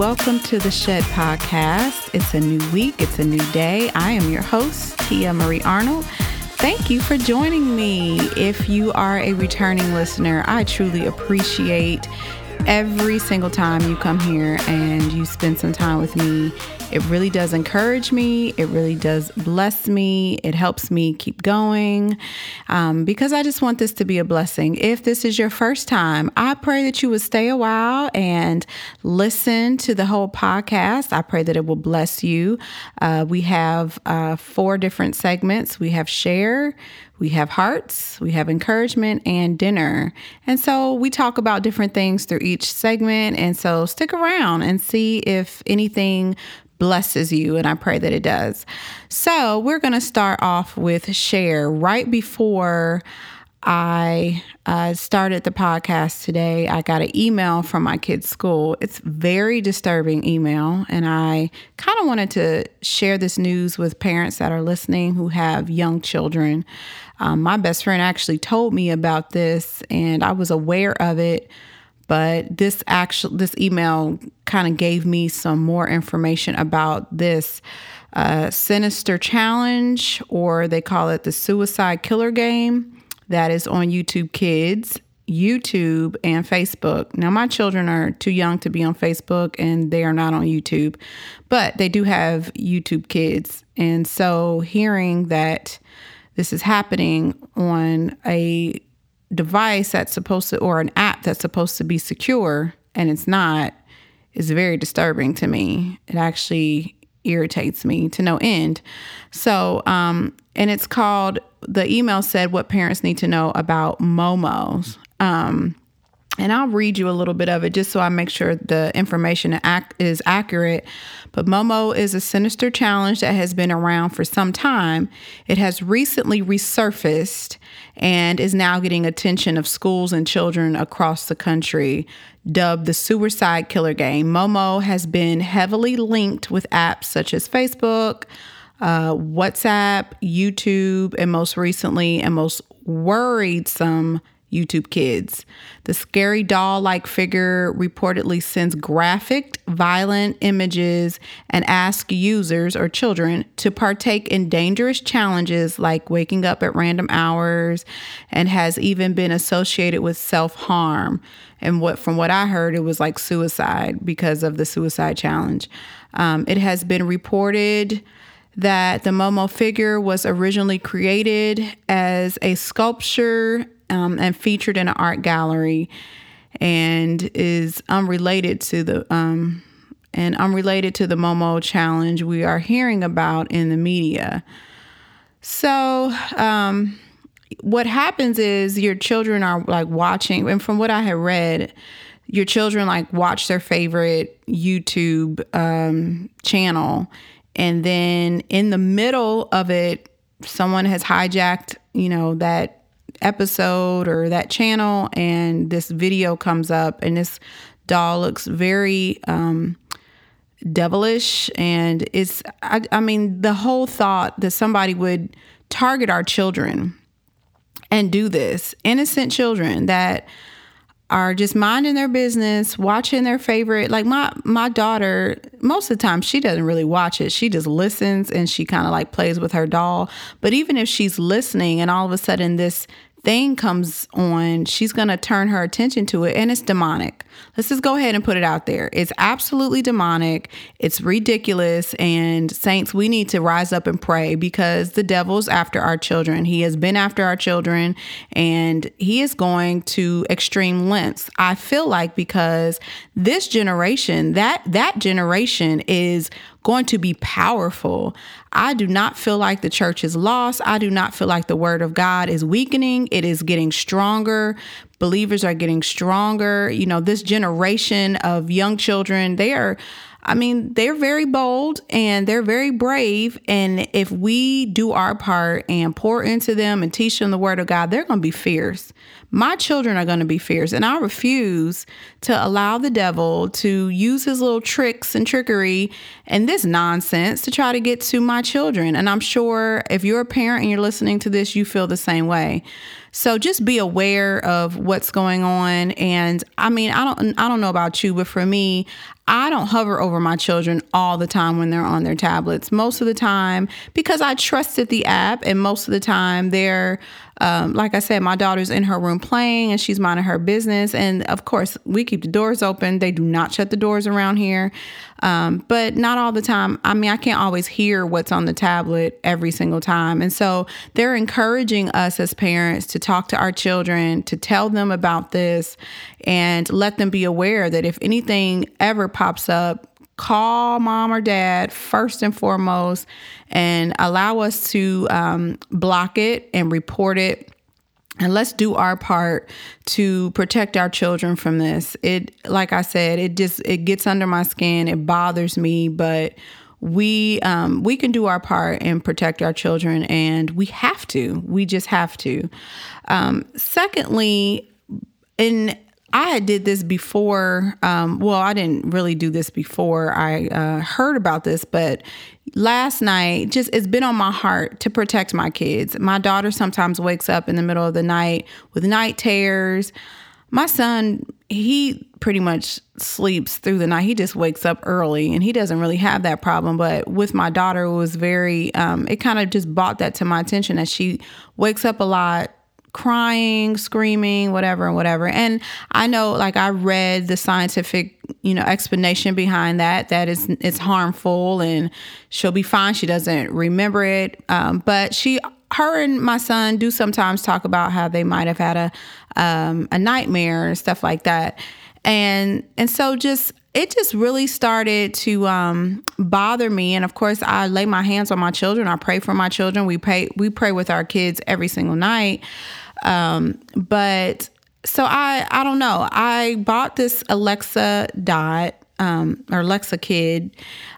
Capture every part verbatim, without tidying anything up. welcome to the Shed Podcast. It's a new week. It's a new day. I am your host, Tia Marie Arnold. Thank you for joining me. If you are a returning listener, I truly appreciate every single time you come here and you spend some time with me. It really does encourage me. It really does bless me. It helps me keep going um, because I just want this to be a blessing. If this is your first time, I pray that you would stay a while and listen to the whole podcast. I pray that it will bless you. Uh, we have uh, four different segments. We have Share, we have Hearts, we have Encouragement, and Dinner. And so we talk about different things through each segment. And so stick around and see if anything blesses you, and I pray that it does. So we're going to start off with Share. Right before I uh, started the podcast today, I got an email from my kids' school. It's a very disturbing email, and I kind of wanted to share this news with parents that are listening who have young children. Um, my best friend actually told me about this, and I was aware of it, but this actual this email kind of gave me some more information about this uh, sinister challenge, or they call it the Suicide Killer Game, that is on YouTube Kids, YouTube, and Facebook. Now, my children are too young to be on Facebook, and they are not on YouTube, but they do have YouTube Kids. And so hearing that this is happening on a device that's supposed to, or an app that's supposed to be secure, and it's not, is very disturbing to me. It actually irritates me to no end. So, um, and it's called, the email said, what parents need to know about Momos. Um, and I'll read you a little bit of it just so I make sure the information is accurate. But Momo is a sinister challenge that has been around for some time. It has recently resurfaced and is now getting attention of schools and children across the country. Dubbed the Suicide Killer Game, Momo has been heavily linked with apps such as Facebook, Uh, WhatsApp, YouTube, and most recently and most worrisome, YouTube Kids. The scary doll-like figure reportedly sends graphic, violent images and asks users or children to partake in dangerous challenges like waking up at random hours, and has even been associated with self-harm. And what, from what I heard, it was like suicide because of the suicide challenge. Um, it has been reported that the Momo figure was originally created as a sculpture um, and featured in an art gallery, and is unrelated to the um, and unrelated to the Momo challenge we are hearing about in the media. So um, what happens is your children are like watching, and from what I had read, your children like watch their favorite YouTube um, channel. And then in the middle of it, someone has hijacked, you know, that episode or that channel, and this video comes up, and this doll looks very um, devilish. And it's, I, I mean, the whole thought that somebody would target our children and do this, innocent children that are just minding their business, watching their favorite. Like my my daughter, most of the time, she doesn't really watch it. She just listens, and she kind of like plays with her doll. But even if she's listening and all of a sudden this thing comes on, she's going to turn her attention to it, and it's demonic. Let's just go ahead and put it out there. It's absolutely demonic. It's ridiculous. And saints, we need to rise up and pray, because the devil's after our children. He has been after our children, and he is going to extreme lengths. I feel like because this generation, that that generation is going to be powerful. I do not feel like the church is lost. I do not feel like the word of God is weakening. It is getting stronger. Believers are getting stronger. You know, this generation of young children, they are, I mean, they're very bold and they're very brave. And if we do our part and pour into them and teach them the word of God, they're going to be fierce. My children are going to be fierce. And I refuse to allow the devil to use his little tricks and trickery and this nonsense to try to get to my children. And I'm sure if you're a parent and you're listening to this, you feel the same way. So just be aware of what's going on. And I mean, I don't, I don't know about you, but for me, I don't hover over my children all the time when they're on their tablets. Most of the time, because I trusted the app, and most of the time they're, um, like I said, my daughter's in her room playing and she's minding her business. And of course, we keep the doors open. They do not shut the doors around here. Um, but not all the time. I mean, I can't always hear what's on the tablet every single time. And so they're encouraging us as parents to talk to our children, to tell them about this, and let them be aware that if anything ever pops up, call mom or dad first and foremost, and allow us to um, block it and report it. And let's do our part to protect our children from this. It, like I said, it just, it gets under my skin. It bothers me, but we, um, we can do our part and protect our children, and we have to, we just have to. Um, secondly, in I had did this before. Um, well, I didn't really do this before I uh, heard about this, but last night, just it's been on my heart to protect my kids. My daughter sometimes wakes up in the middle of the night with night terrors. My son, he pretty much sleeps through the night. He just wakes up early, and he doesn't really have that problem. But with my daughter, it was very, um, it kind of just brought that to my attention, that she wakes up a lot, crying, screaming, whatever and whatever. And I know, like, I read the scientific, you know, explanation behind that, that it's, it's harmful and she'll be fine. She doesn't remember it. Um, but she, her and my son do sometimes talk about how they might've had a, um, a nightmare and stuff like that. And, and so just, it just really started to um, bother me. And of course, I lay my hands on my children. I pray for my children. We pray, we pray with our kids every single night. Um, but so I, I don't know. I bought this Alexa Dot um, or Alexa Kid,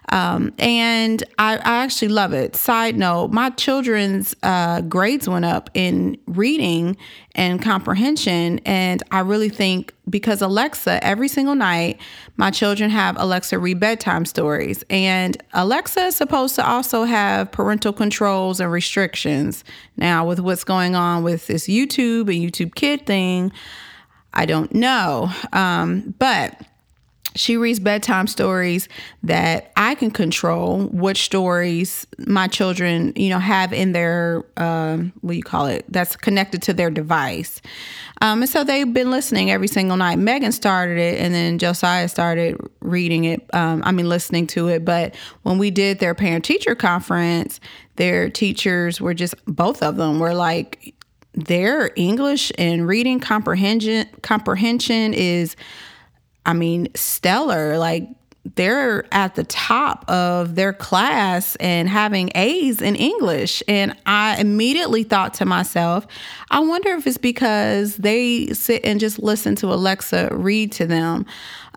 um, and I, I actually love it. Side note, my children's uh, grades went up in reading and comprehension. And I really think because Alexa, every single night, my children have Alexa read bedtime stories. And Alexa is supposed to also have parental controls and restrictions. Now, with what's going on with this YouTube and YouTube Kid thing, I don't know. Um, but she reads bedtime stories that I can control which stories my children, you know, have in their, um, what do you call it, that's connected to their device. Um, and so they've been listening every single night. Megan started it, and then Josiah started reading it, um, I mean, listening to it. But when we did their parent-teacher conference, their teachers were just, both of them were like, their English and reading comprehension comprehension is, I mean, stellar. Like, they're at the top of their class and having A's in English. And I immediately thought to myself, I wonder if it's because they sit and just listen to Alexa read to them.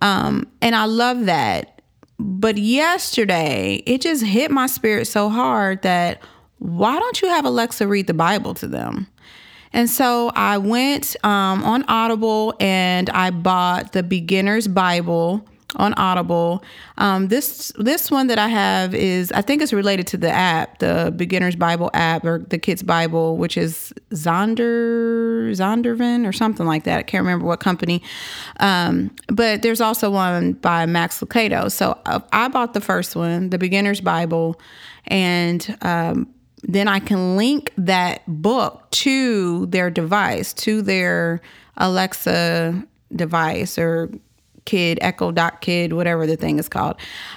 Um, and I love that. But yesterday, it just hit my spirit so hard that why don't you have Alexa read the Bible to them? And so I went um, on Audible, and I bought the Beginner's Bible on Audible. Um, this this one that I have is, I think it's related to the app, the Beginner's Bible app, or the Kids Bible, which is Zonder Zondervan or something like that. I can't remember what company. Um, but there's also one by Max Lucado. So I, I bought the first one, the Beginner's Bible, and um then I can link that book to their device, to their Alexa device or Kid, Echo Dot Kid, whatever the thing is called.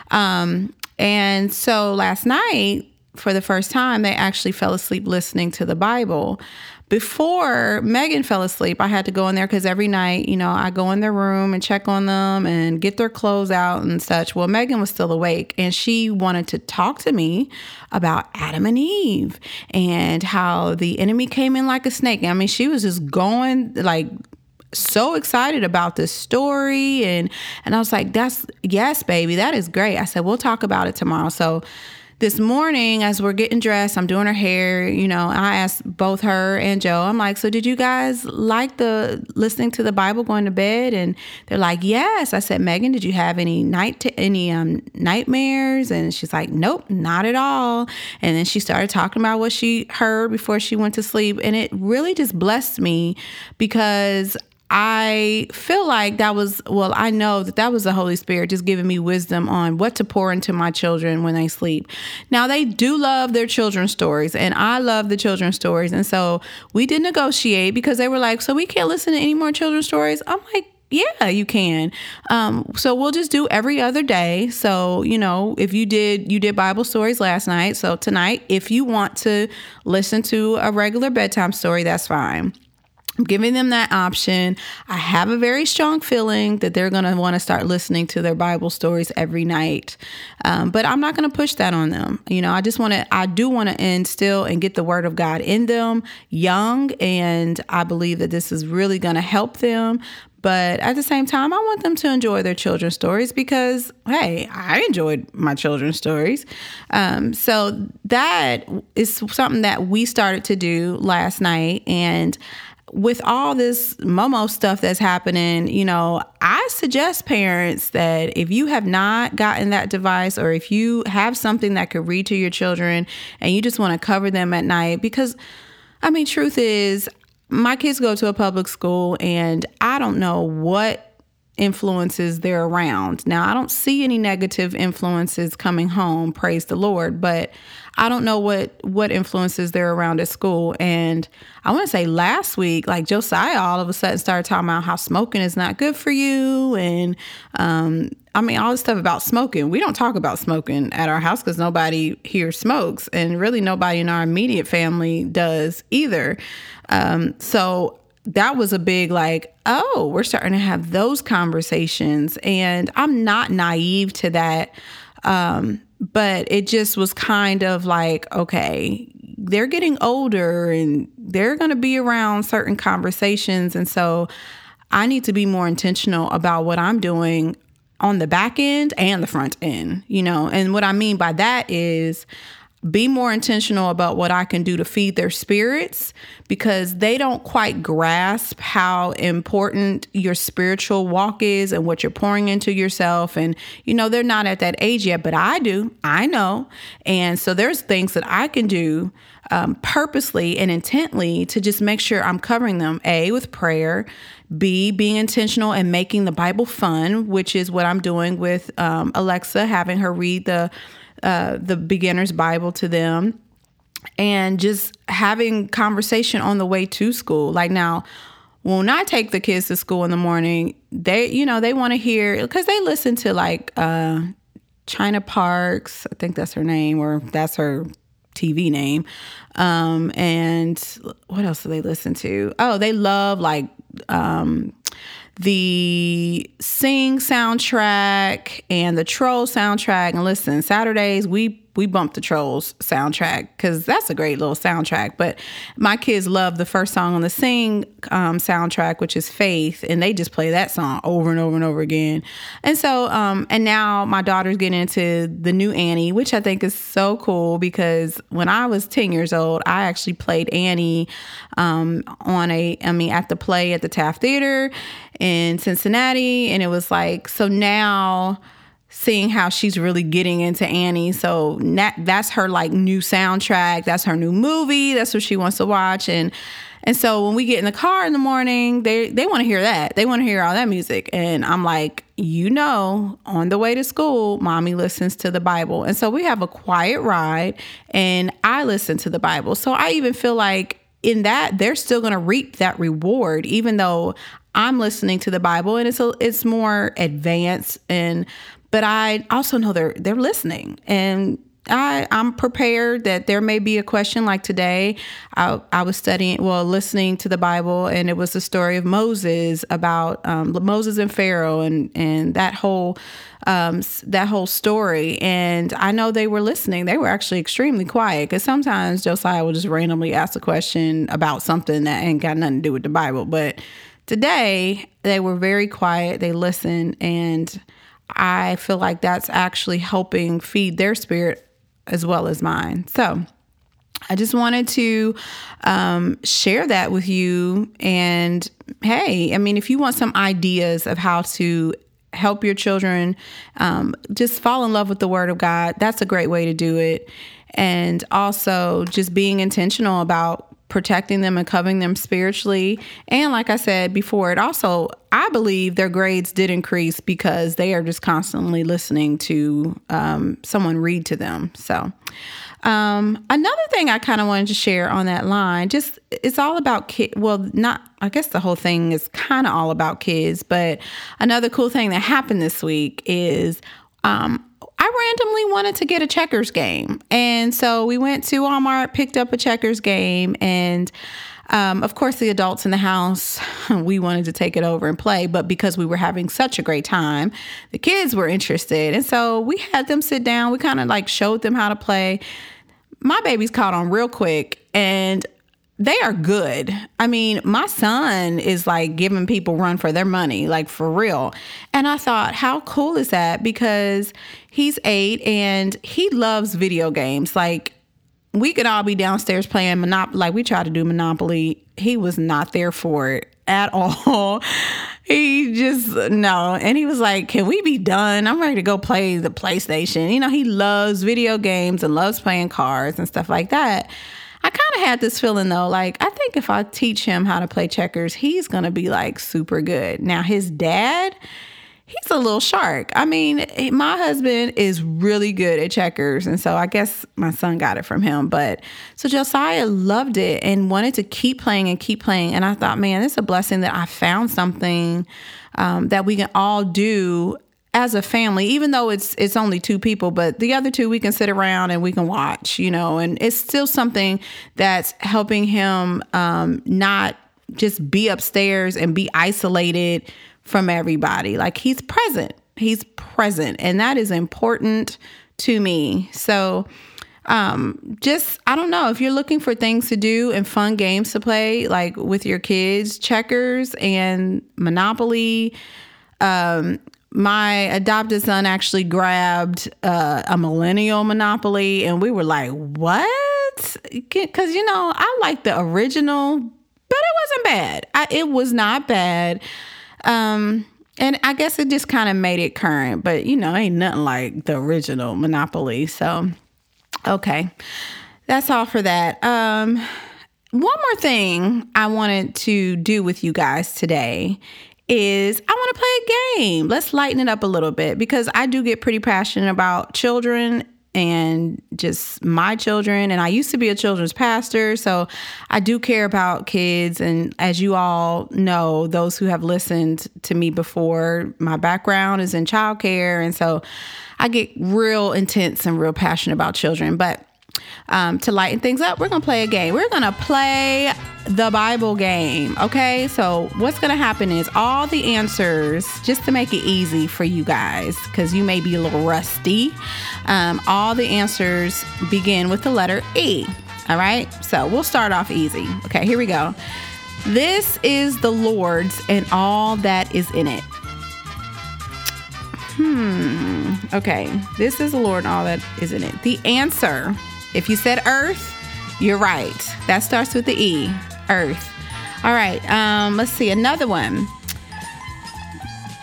Um, and so last night, for the first time, they actually fell asleep listening to the Bible. Before Megan fell asleep, I had to go in there because every night, you know, I go in their room and check on them and get their clothes out and such. Well, Megan was still awake, and she wanted to talk to me about Adam and Eve and how the enemy came in like a snake. I mean, she was just going like so excited about this story. And, and I was like, that's, yes, baby, that is great. I said, we'll talk about it tomorrow. So this morning, as we're getting dressed, I'm doing her hair, you know, I asked both her and Joe, I'm like, so did you guys like the listening to the Bible going to bed? And they're like, yes. I said, Megan, did you have any night t- any um, nightmares? And she's like, nope, not at all. And then she started talking about what she heard before she went to sleep. And it really just blessed me because I feel like that was, well, I know that that was the Holy Spirit just giving me wisdom on what to pour into my children when they sleep. Now, they do love their children's stories, and I love the children's stories. And so we did negotiate because they were like, so we can't listen to any more children's stories. I'm like, yeah, you can. Um, so we'll just do every other day. So, you know, if you did, you did Bible stories last night. So tonight, if you want to listen to a regular bedtime story, that's fine. I'm giving them that option. I have a very strong feeling that they're going to want to start listening to their Bible stories every night. Um, but I'm not going to push that on them. You know, I just want to, I do want to instill and get the word of God in them young. And I believe that this is really going to help them. But at the same time, I want them to enjoy their children's stories because, hey, I enjoyed my children's stories. Um, so that is something that we started to do last night. And with all this Momo stuff that's happening, you know, I suggest parents that if you have not gotten that device or if you have something that could read to your children and you just want to cover them at night, because, I mean, truth is, my kids go to a public school and I don't know what influences they're around. Now, I don't see any negative influences coming home, praise the Lord, but I don't know what, what influences they're around at school. And I want to say last week, like Josiah all of a sudden started talking about how smoking is not good for you. And, um, I mean, all this stuff about smoking. We don't talk about smoking at our house because nobody here smokes, and really nobody in our immediate family does either. Um, so that was a big like, oh, we're starting to have those conversations. And I'm not naive to that. Um, but it just was kind of like, okay, they're getting older and they're going to be around certain conversations. And so I need to be more intentional about what I'm doing on the back end and the front end, you know. And what I mean by that is, be more intentional about what I can do to feed their spirits, because they don't quite grasp how important your spiritual walk is and what you're pouring into yourself. And, you know, they're not at that age yet, but I do. I know. And so there's things that I can do um, purposely and intently to just make sure I'm covering them, A, with prayer, B, being intentional and making the Bible fun, which is what I'm doing with um, Alexa, having her read the Uh, the Beginner's Bible to them, and just having conversation on the way to school. Like now, when I take the kids to school in the morning, they, you know, they want to hear, because they listen to like uh, China Parks, I think that's her name, or that's her T V name. Um, and what else do they listen to? Oh, they love like um, the Sing soundtrack and the Trolls soundtrack. And listen, Saturdays we we bump the Trolls soundtrack because that's a great little soundtrack. But my kids love the first song on the Sing um, soundtrack, which is Faith, and they just play that song over and over and over again. And so, um, and now my daughter's getting into the new Annie, which I think is so cool, because when I was ten years old, I actually played Annie um, on a, I mean, at the play at the Taft Theater in Cincinnati, and it was like, so now, seeing how she's really getting into Annie. So that, that's her like new soundtrack. That's her new movie. That's what she wants to watch. And and so when we get in the car in the morning, they, they want to hear that. They want to hear all that music. And I'm like, you know, on the way to school, mommy listens to the Bible. And so we have a quiet ride and I listen to the Bible. So I even feel like in that, they're still going to reap that reward, even though I'm listening to the Bible and it's a, it's more advanced. And but I also know they're they're listening, and I, I'm prepared that there may be a question. Like today, I, I was studying, well, listening to the Bible, and it was the story of Moses about um, Moses and Pharaoh, and and that whole um, that whole story. And I know they were listening. They were actually extremely quiet, because sometimes Josiah will just randomly ask a question about something that ain't got nothing to do with the Bible. But today they were very quiet. They listened, and I feel like that's actually helping feed their spirit as well as mine. So I just wanted to um, share that with you. And hey, I mean, if you want some ideas of how to help your children um, just fall in love with the Word of God, that's a great way to do it. And also just being intentional about protecting them and covering them spiritually. And like I said before, it also, I believe their grades did increase because they are just constantly listening to um, someone read to them. So um, another thing I kind of wanted to share on that line, just it's all about kids. Well, not, I guess the whole thing is kind of all about kids, but another cool thing that happened this week is um, I randomly wanted to get a checkers game. And so we went to Walmart, picked up a checkers game, and Um, of course, the adults in the house, we wanted to take it over and play, but because we were having such a great time, the kids were interested. And so we had them sit down. We kind of like showed them how to play. My babies caught on real quick, and they are good. I mean, my son is like giving people run for their money, like for real. And I thought, how cool is that? Because he's eight and he loves video games. Like, we could all be downstairs playing Monop- like we tried to do Monopoly. He was not there for it at all. He just, no. And he was like, can we be done? I'm ready to go play the PlayStation. You know, he loves video games and loves playing cards and stuff like that. I kind of had this feeling, though, like, I think if I teach him how to play checkers, he's going to be, like, super good. Now, his dad, he's a little shark. I mean, my husband is really good at checkers. And so I guess my son got it from him. But so Josiah loved it and wanted to keep playing and keep playing. And I thought, man, it's a blessing that I found something um, that we can all do as a family, even though it's it's only two people, but the other two we can sit around and we can watch, you know, and it's still something that's helping him um, not just be upstairs and be isolated from everybody. Like, he's present. He's present. And that is important to me. So um, just, I don't know, if you're looking for things to do and fun games to play, like with your kids, checkers and Monopoly. Um, my adopted son actually grabbed uh, a millennial Monopoly, and we were like, what? Because, you know, I like the original, but it wasn't bad. I, it was not bad. Um, and I guess it just kind of made it current, but you know, ain't nothing like the original Monopoly. So, okay. That's all for that. Um, one more thing I wanted to do with you guys today is I want to play a game. Let's lighten it up a little bit, because I do get pretty passionate about children and just my children. And I used to be a children's pastor, so I do care about kids. And as you all know, those who have listened to me before, my background is in childcare. And so I get real intense and real passionate about children. But um, to lighten things up, we're going to play a game. We're going to play the Bible game. Okay, so what's going to happen is all the answers, just to make it easy for you guys, because you may be a little rusty, um, all the answers begin with the letter E. All right, so we'll start off easy. Okay, here we go. This is the Lord's and all that is in it. Hmm. Okay, this is the Lord and all that is in it. The answer, if you said earth, you're right. That starts with the E, earth. All right, um, let's see, another one.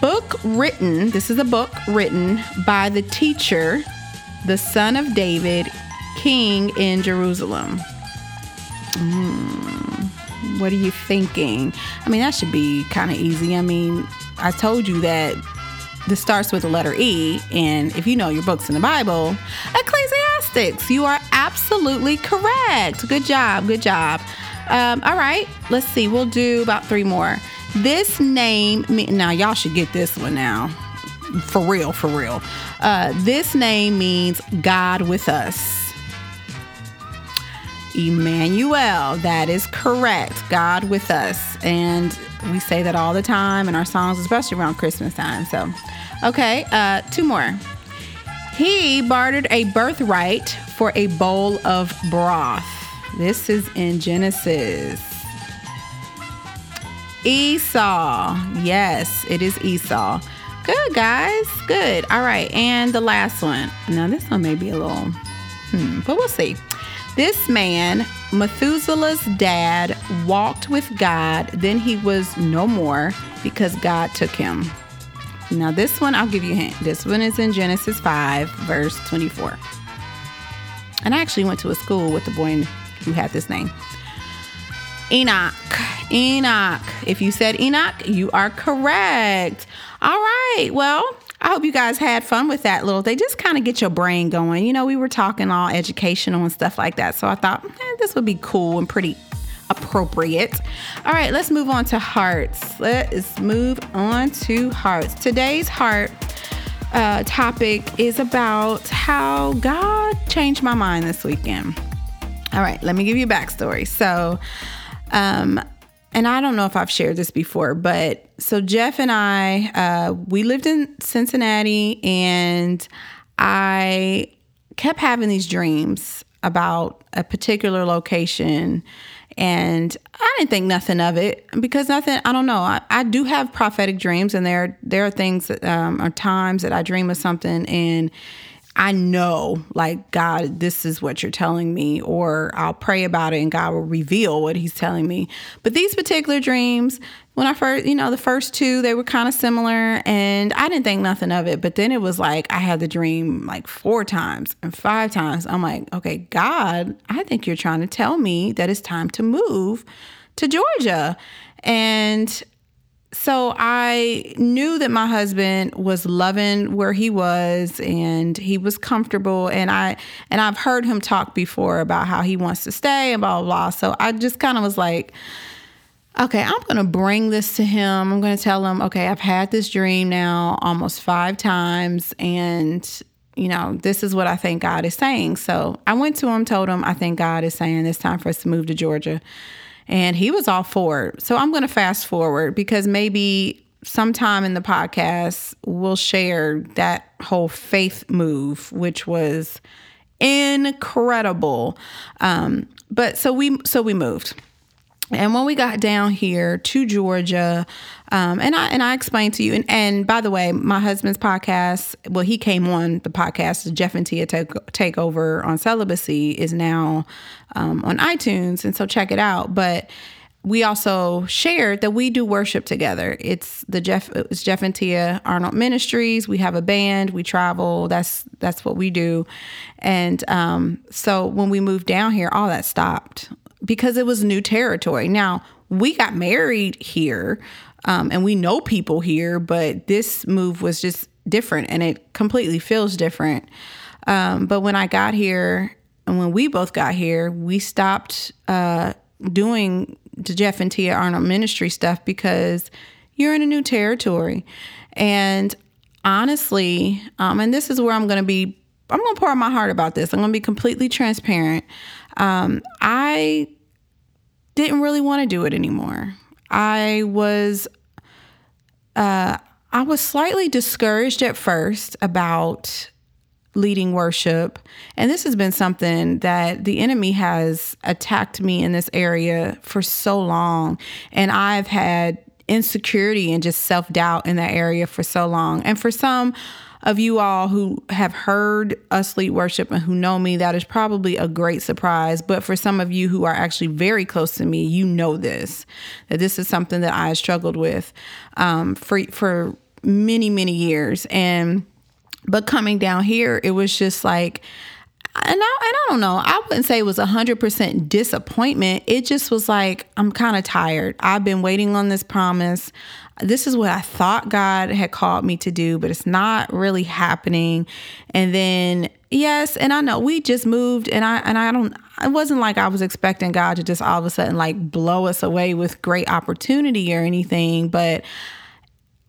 Book written, this is a book written by the teacher, the son of David, king in Jerusalem. Mm, what are you thinking? I mean, that should be kind of easy. I mean, I told you that this starts with the letter E, and if you know your books in the Bible, Ecclesiastes. You are absolutely correct. Good job. Good job. Um, all right. Let's see. We'll do about three more. This name. Me- now, y'all should get this one now. For real. For real. Uh, this name means God with us. Emmanuel. That is correct. God with us. And we say that all the time in our songs, especially around Christmas time. So, okay. Uh, two more. He bartered a birthright for a bowl of broth. This is in Genesis. Esau. Yes, it is Esau. Good, guys. Good. All right. And the last one. Now, this one may be a little, hmm, but we'll see. This man, Methuselah's dad, walked with God. Then he was no more because God took him. Now, this one, I'll give you a hint. This one is in Genesis five, verse twenty-four. And I actually went to a school with the boy who had this name. Enoch. Enoch. If you said Enoch, you are correct. All right. Well, I hope you guys had fun with that little thing. Just kind of get your brain going. You know, we were talking all educational and stuff like that. So I thought eh, this would be cool and pretty appropriate. All right, let's move on to hearts. Let's move on to hearts. Today's heart uh, topic is about how God changed my mind this weekend. All right, let me give you a backstory. So, um, and I don't know if I've shared this before, but so Jeff and I, uh, we lived in Cincinnati, and I kept having these dreams about a particular location, and I didn't think nothing of it because nothing, I don't know. I, I do have prophetic dreams, and there, there are things that, um, or times that I dream of something and I know, like, God, this is what you're telling me, or I'll pray about it and God will reveal what he's telling me. But these particular dreams, when I first, you know, the first two, they were kind of similar and I didn't think nothing of it. But then it was like, I had the dream like four times and five times. I'm like, okay, God, I think you're trying to tell me that it's time to move to Georgia. And so I knew that my husband was loving where he was and he was comfortable. And, I, and I've heard him talk before about how he wants to stay and blah, blah, blah. So I just kind of was like, okay, I'm going to bring this to him. I'm going to tell him, okay, I've had this dream now almost five times. And, you know, this is what I think God is saying. So I went to him, told him, I think God is saying it's time for us to move to Georgia. And he was all for it. So I'm going to fast forward because maybe sometime in the podcast, we'll share that whole faith move, which was incredible. Um, but so we, so we moved. And when we got down here to Georgia, um, and I and I explained to you, and, and by the way, my husband's podcast, well, he came on the podcast, Jeff and Tia take, take over on Celibacy, is now um, on iTunes, and so check it out. But we also shared that we do worship together. It's the Jeff, it's Jeff and Tia Arnold Ministries. We have a band. We travel. That's that's what we do. And um, so when we moved down here, all that stopped. Because it was new territory. Now, we got married here, um, and we know people here, but this move was just different, and it completely feels different. Um, but when I got here, and when we both got here, we stopped uh, doing the Jeff and Tia Arnold ministry stuff because you're in a new territory. And honestly, um, and this is where I'm going to be, I'm going to pour my heart about this. I'm going to be completely transparent. Um, I didn't really want to do it anymore. I was, uh, I was slightly discouraged at first about leading worship. And this has been something that the enemy has attacked me in this area for so long. And I've had insecurity and just self-doubt in that area for so long. And for some of you all who have heard us lead worship and who know me, that is probably a great surprise. But for some of you who are actually very close to me, you know this, that this is something that I struggled with um, for for many, many years. And but coming down here, it was just like, and I, and I don't know, I wouldn't say it was one hundred percent disappointment. It just was like, I'm kind of tired. I've been waiting on this promise. This is what I thought God had called me to do, but it's not really happening. And then, yes, and I know we just moved, and I and I don't. It wasn't like I was expecting God to just all of a sudden like blow us away with great opportunity or anything. But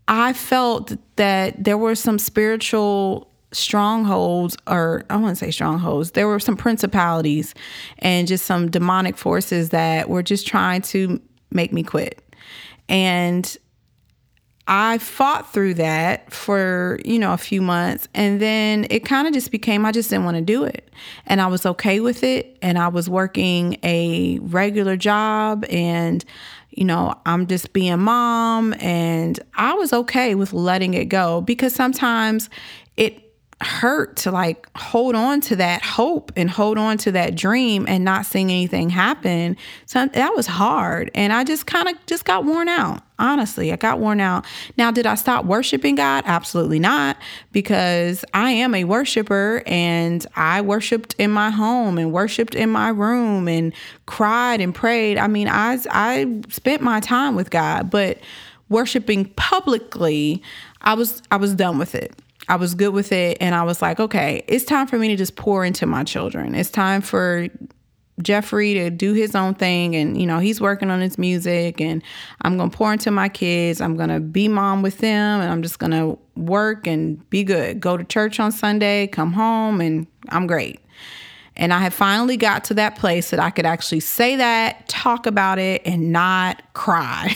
I felt that there were some spiritual strongholds, or I wouldn't say strongholds. There were some principalities and just some demonic forces that were just trying to make me quit, and I fought through that for, you know, a few months, and then it kind of just became, I just didn't want to do it, and I was okay with it, and I was working a regular job, and, you know, I'm just being mom, and I was okay with letting it go, because sometimes it hurt to like hold on to that hope and hold on to that dream and not seeing anything happen. So that was hard. And I just kind of just got worn out. Honestly, I got worn out. Now, did I stop worshiping God? Absolutely not, because I am a worshiper, and I worshiped in my home and worshiped in my room and cried and prayed. I mean, I, I spent my time with God, but worshiping publicly, I was, I was done with it. I was good with it. And I was like, okay, it's time for me to just pour into my children. It's time for Jeffrey to do his own thing. And, you know, he's working on his music, and I'm going to pour into my kids. I'm going to be mom with them, and I'm just going to work and be good. Go to church on Sunday, come home, and I'm great. And I had finally got to that place that I could actually say that, talk about it, and not cry,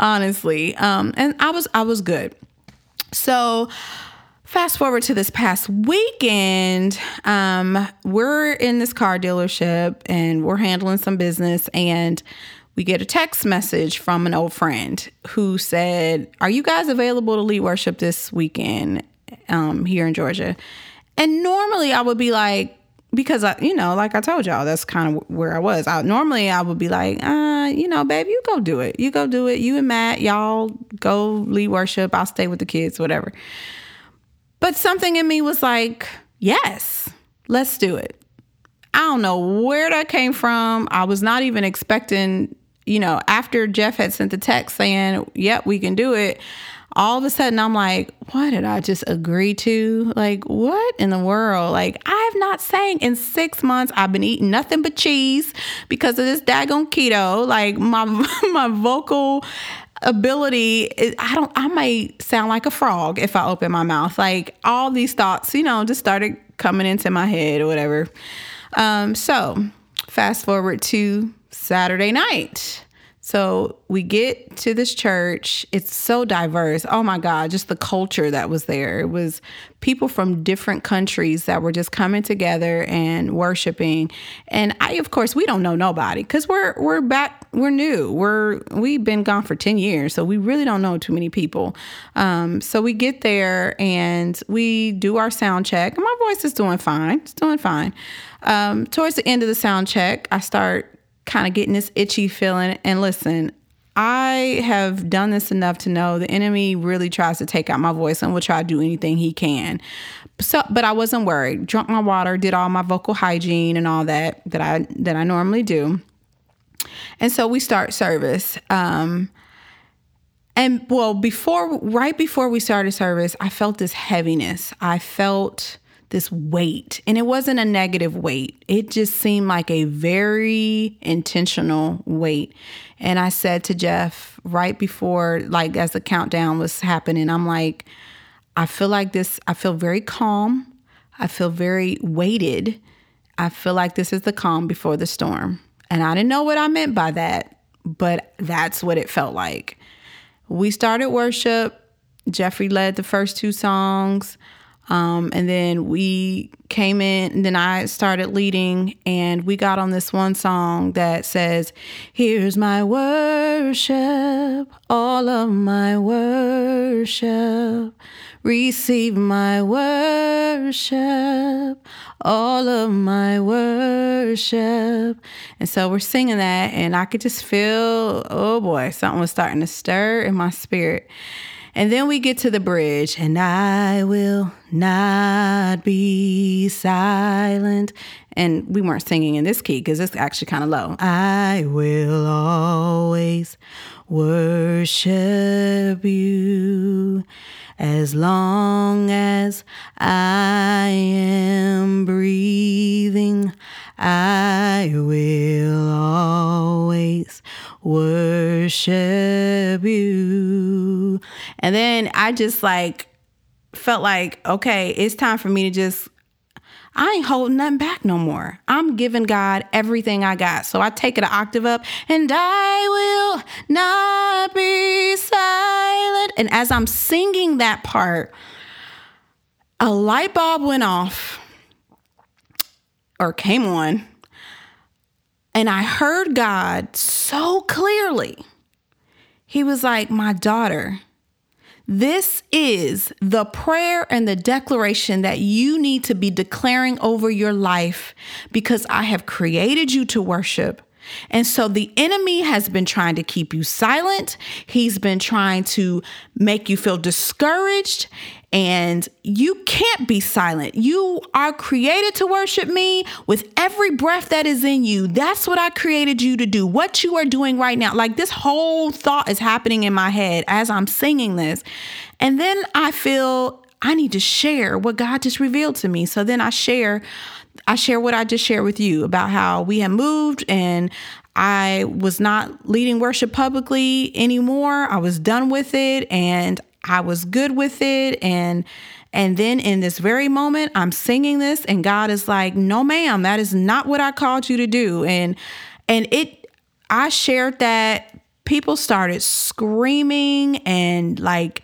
honestly. Um, and I was, I was good. So, fast forward to this past weekend, um, we're in this car dealership and we're handling some business, and we get a text message from an old friend who said, "Are you guys available to lead worship this weekend um, here in Georgia?" And normally I would be like, because, I, you know, like I told y'all, that's kind of where I was. I, normally I would be like, uh, you know, babe, you go do it. You go do it. You and Matt, y'all go lead worship. I'll stay with the kids, whatever. But something in me was like, yes, let's do it. I don't know where that came from. I was not even expecting, you know, after Jeff had sent the text saying, yep, we can do it. All of a sudden, I'm like, what did I just agree to? Like, what in the world? Like, I have not sang in six months. I've been eating nothing but cheese because of this daggone keto. Like, my my vocal ability, I don't, I might sound like a frog if I open my mouth. Like, all these thoughts, you know, just started coming into my head or whatever. Um, so fast forward to Saturday night. So we get to this church. It's so diverse. Oh my God, just the culture that was there. It was people from different countries that were just coming together and worshiping. And I, of course, we don't know nobody because we're we're back, we're new. We're we've been gone for ten years, so we really don't know too many people. Um, so we get there and we do our sound check. And my voice is doing fine. It's doing fine. Um, towards the end of the sound check, I start kind of getting this itchy feeling. And listen, I have done this enough to know the enemy really tries to take out my voice and will try to do anything he can. So, but I wasn't worried. Drunk my water, did all my vocal hygiene and all that that I that I normally do. And so we start service. Um, and well, before right before we started service, I felt this heaviness. I felt this weight. And it wasn't a negative weight. It just seemed like a very intentional weight. And I said to Jeff right before, like as the countdown was happening, I'm like, I feel like this, I feel very calm. I feel very weighted. I feel like this is the calm before the storm. And I didn't know what I meant by that, but that's what it felt like. We started worship. Jeffrey led the first two songs. Um, and then we came in, and then I started leading, and we got on this one song that says, "Here's my worship, all of my worship. Receive my worship, all of my worship." And so we're singing that, and I could just feel, oh boy, something was starting to stir in my spirit. And then we get to the bridge, and I will not be silent. And we weren't singing in this key because it's actually kind of low. I will always worship you as long as I am breathing. I will always worship you. And then I just like felt like, okay, it's time for me to just, I ain't holding nothing back no more. I'm giving God everything I got. So I take it an octave up, and I will not be silent. And as I'm singing that part, a light bulb went off or came on. And I heard God so clearly. He was like, "My daughter, This is the prayer and the declaration that you need to be declaring over your life, because I have created you to worship. And so the enemy has been trying to keep you silent. He's been trying to make you feel discouraged, and you can't be silent. You are created to worship me with every breath that is in you. That's what I created you to do. What you are doing right now, like this whole thought is happening in my head as I'm singing this. And then I feel I need to share what God just revealed to me. So then I share I share what I just shared with you about how we have moved and I was not leading worship publicly anymore. I was done with it and I was good with it. And and then in this very moment, I'm singing this and God is like, no, ma'am, that is not what I called you to do. And and it I shared that people started screaming and like,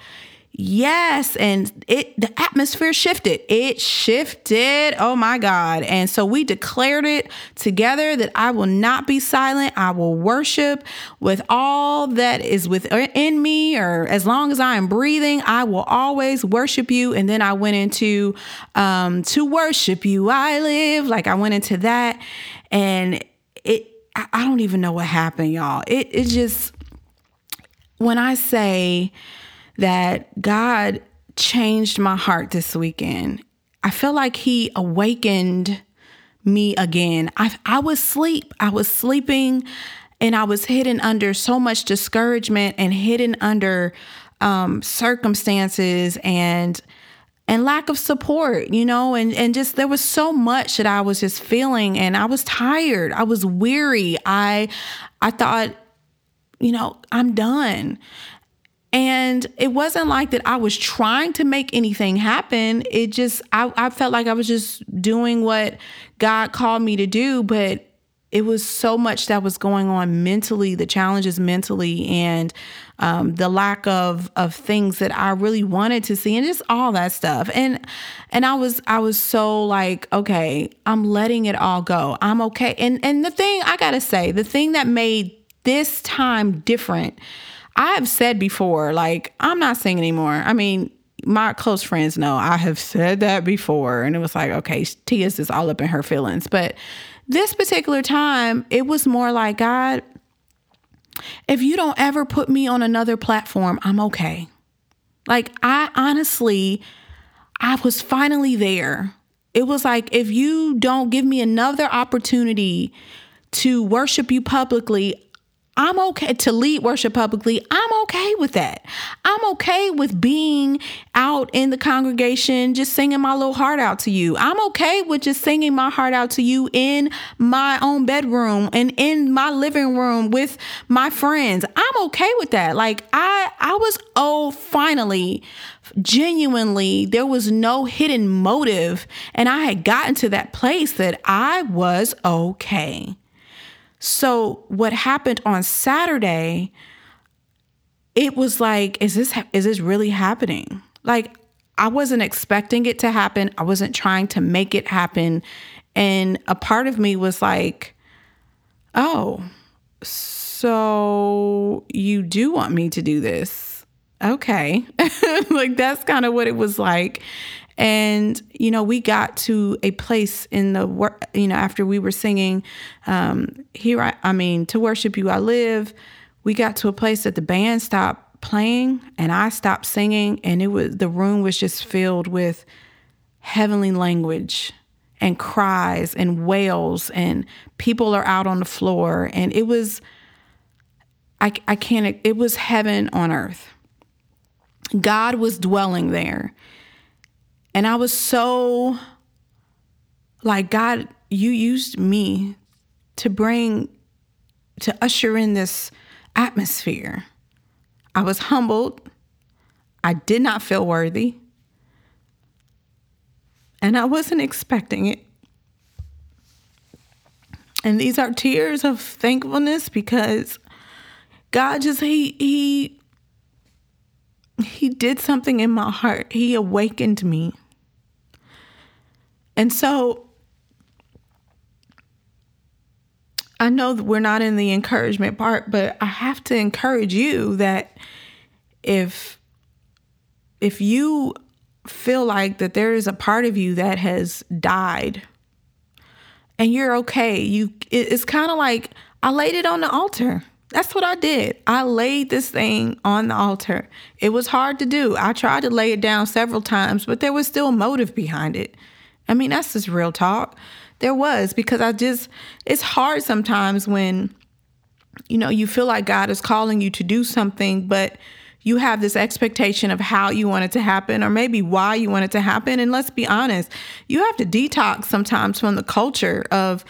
yes. And it, the atmosphere shifted. It shifted. Oh my God. And so we declared it together that I will not be silent. I will worship with all that is within me, or as long as I am breathing, I will always worship you. And then I went into, um, to worship you, I live. Like I went into that and it, I, I don't even know what happened, y'all. It, it just, when I say that God changed my heart this weekend, I feel like he awakened me again. I I was asleep. I was sleeping and I was hidden under so much discouragement and hidden under um, circumstances and and lack of support, you know, and, and just there was so much that I was just feeling, and I was tired. I was weary. I I thought, you know, I'm done. And it wasn't like that I was trying to make anything happen. It just, I, I felt like I was just doing what God called me to do, but it was so much that was going on mentally, the challenges mentally, and um, the lack of of things that I really wanted to see, and just all that stuff. And and I was I was so like, okay, I'm letting it all go. I'm okay. And and the thing I gotta say, the thing that made this time different, I have said before, like, I'm not singing anymore. I mean, my close friends know I have said that before. And it was like, okay, Tia's just all up in her feelings. But this particular time, it was more like, God, if you don't ever put me on another platform, I'm okay. Like, I honestly, I was finally there. It was like, if you don't give me another opportunity to worship you publicly, I'm okay to lead worship publicly. I'm okay with that. I'm okay with being out in the congregation, just singing my little heart out to you. I'm okay with just singing my heart out to you in my own bedroom and in my living room with my friends. I'm okay with that. Like I, I was, oh, finally, genuinely, there was no hidden motive. And I had gotten to that place that I was okay. So what happened on Saturday, it was like, is this, is this really happening? Like, I wasn't expecting it to happen. I wasn't trying to make it happen. And a part of me was like, oh, so you do want me to do this. Okay. Like, that's kind of what it was like. And, you know, we got to a place in the work, you know, after we were singing, um, here, I, I mean, to worship you, I live. We got to a place that the band stopped playing and I stopped singing, and it was, the room was just filled with heavenly language and cries and wails, and people are out on the floor. And it was, I, I can't, it was heaven on earth. God was dwelling there. And I was so like, God, you used me to bring, to usher in this atmosphere. I was humbled. I did not feel worthy. And I wasn't expecting it. And these are tears of thankfulness, because God just, he, he, he did something in my heart. He awakened me. And so I know that we're not in the encouragement part, but I have to encourage you that if if you feel like that there is a part of you that has died and you're okay, you it, it's kind of like I laid it on the altar. That's what I did. I laid this thing on the altar. It was hard to do. I tried to lay it down several times, but there was still motive behind it. I mean, that's just real talk. There was, because I just, it's hard sometimes when, you know, you feel like God is calling you to do something, but you have this expectation of how you want it to happen or maybe why you want it to happen. And let's be honest, you have to detox sometimes from the culture of,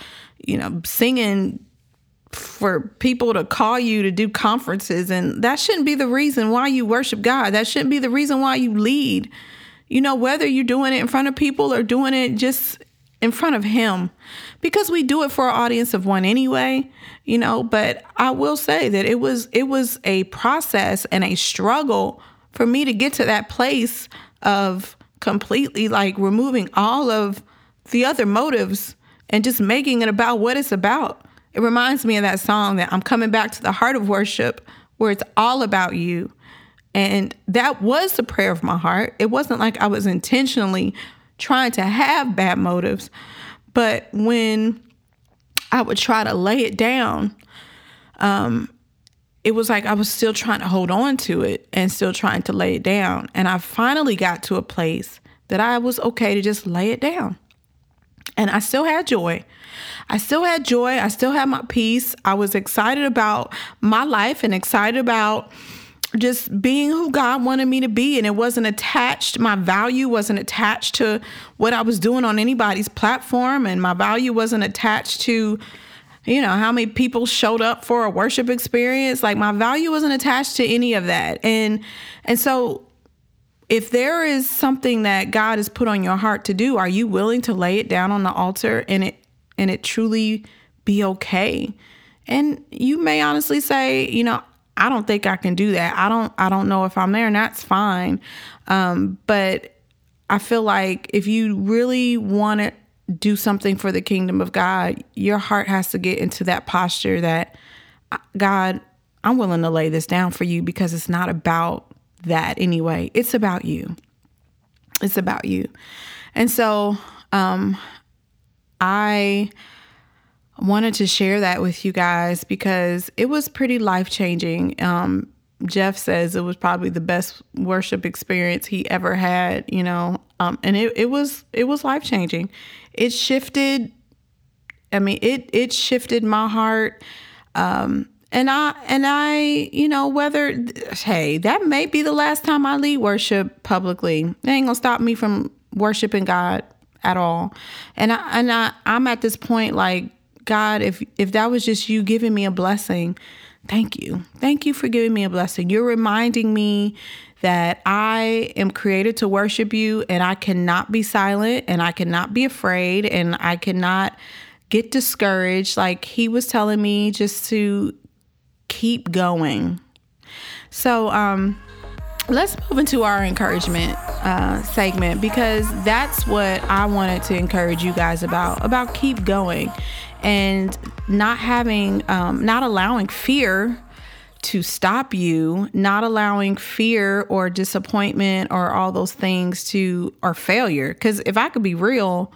you know, singing for people to call you to do conferences. And that shouldn't be the reason why you worship God. That shouldn't be the reason why you lead. You know, whether you're doing it in front of people or doing it just in front of Him, because we do it for an audience of one anyway, you know. But I will say that it was it was a process and a struggle for me to get to that place of completely like removing all of the other motives and just making it about what it's about. It reminds me of that song that I'm coming back to the heart of worship, where it's all about you. And that was the prayer of my heart. It wasn't like I was intentionally trying to have bad motives. But when I would try to lay it down, um, it was like I was still trying to hold on to it and still trying to lay it down. And I finally got to a place that I was okay to just lay it down. And I still had joy. I still had joy. I still had my peace. I was excited about my life and excited about just being who God wanted me to be. And it wasn't attached. My value wasn't attached to what I was doing on anybody's platform. And my value wasn't attached to, you know, how many people showed up for a worship experience. Like, my value wasn't attached to any of that. And, and so if there is something that God has put on your heart to do, are you willing to lay it down on the altar and it and it truly be okay? And you may honestly say, you know, I don't think I can do that. I don't I don't know if I'm there, and that's fine. Um, but I feel like if you really want to do something for the kingdom of God, your heart has to get into that posture that, God, I'm willing to lay this down for you, because it's not about that anyway. It's about you. It's about you. And so um, I wanted to share that with you guys because it was pretty life-changing. Um, Jeff says it was probably the best worship experience he ever had, you know, um, and it, it was it was life-changing. It shifted. I mean, it it shifted my heart. Um And I, and I, you know, whether, hey, that may be the last time I lead worship publicly. It ain't gonna stop me from worshiping God at all. And I, and I, I'm at this point, like, God, if, if that was just you giving me a blessing, thank you. Thank you for giving me a blessing. You're reminding me that I am created to worship you, and I cannot be silent, and I cannot be afraid, and I cannot get discouraged. Like, He was telling me just to keep going. So um, let's move into our encouragement uh, segment, because that's what I wanted to encourage you guys about, about keep going and not having, um, not allowing fear to stop you, not allowing fear or disappointment or all those things to, or failure. Because if I could be real,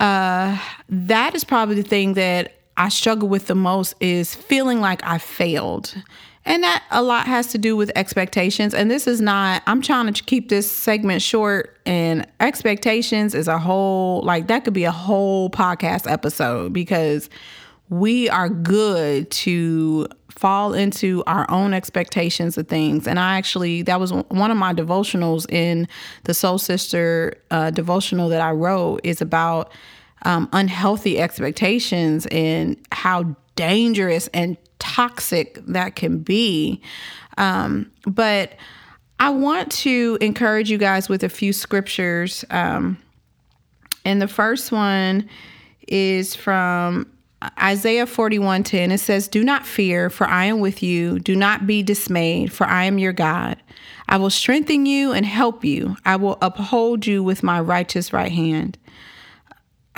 uh, that is probably the thing that I struggle with the most, is feeling like I failed. And that a lot has to do with expectations. And this is not, I'm trying to keep this segment short, and expectations is a whole, like, that could be a whole podcast episode, because we are good to fall into our own expectations of things. And I actually, that was one of my devotionals in the Soul Sister uh, devotional that I wrote, is about Um, unhealthy expectations and how dangerous and toxic that can be. Um, but I want to encourage you guys with a few scriptures. Um, and the first one is from Isaiah forty-one ten. It says, "Do not fear, for I am with you. Do not be dismayed, for I am your God. I will strengthen you and help you. I will uphold you with my righteous right hand."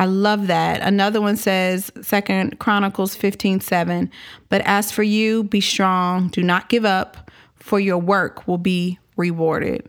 I love that. Another one says, Second Chronicles fifteen seven, "But as for you, be strong, do not give up, for your work will be rewarded."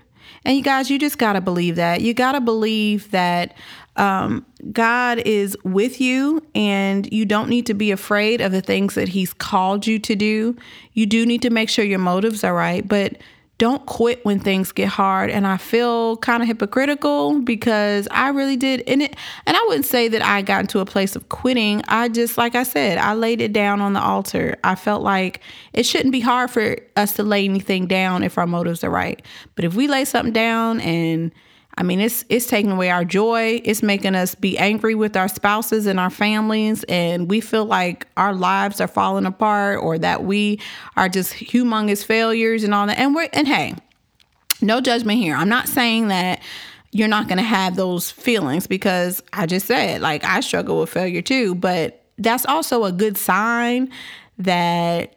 And you guys, you just got to believe that. You got to believe that um, God is with you, and you don't need to be afraid of the things that he's called you to do. You do need to make sure your motives are right, but don't quit when things get hard. And I feel kind of hypocritical because I really did. And it, and I wouldn't say that I got into a place of quitting. I just, like I said, I laid it down on the altar. I felt like it shouldn't be hard for us to lay anything down if our motives are right. But if we lay something down, and I mean, it's it's taking away our joy. It's making us be angry with our spouses and our families, and we feel like our lives are falling apart, or that we are just humongous failures and all that. And we're and hey, no judgment here. I'm not saying that you're not going to have those feelings, because I just said, like, I struggle with failure too. But that's also a good sign that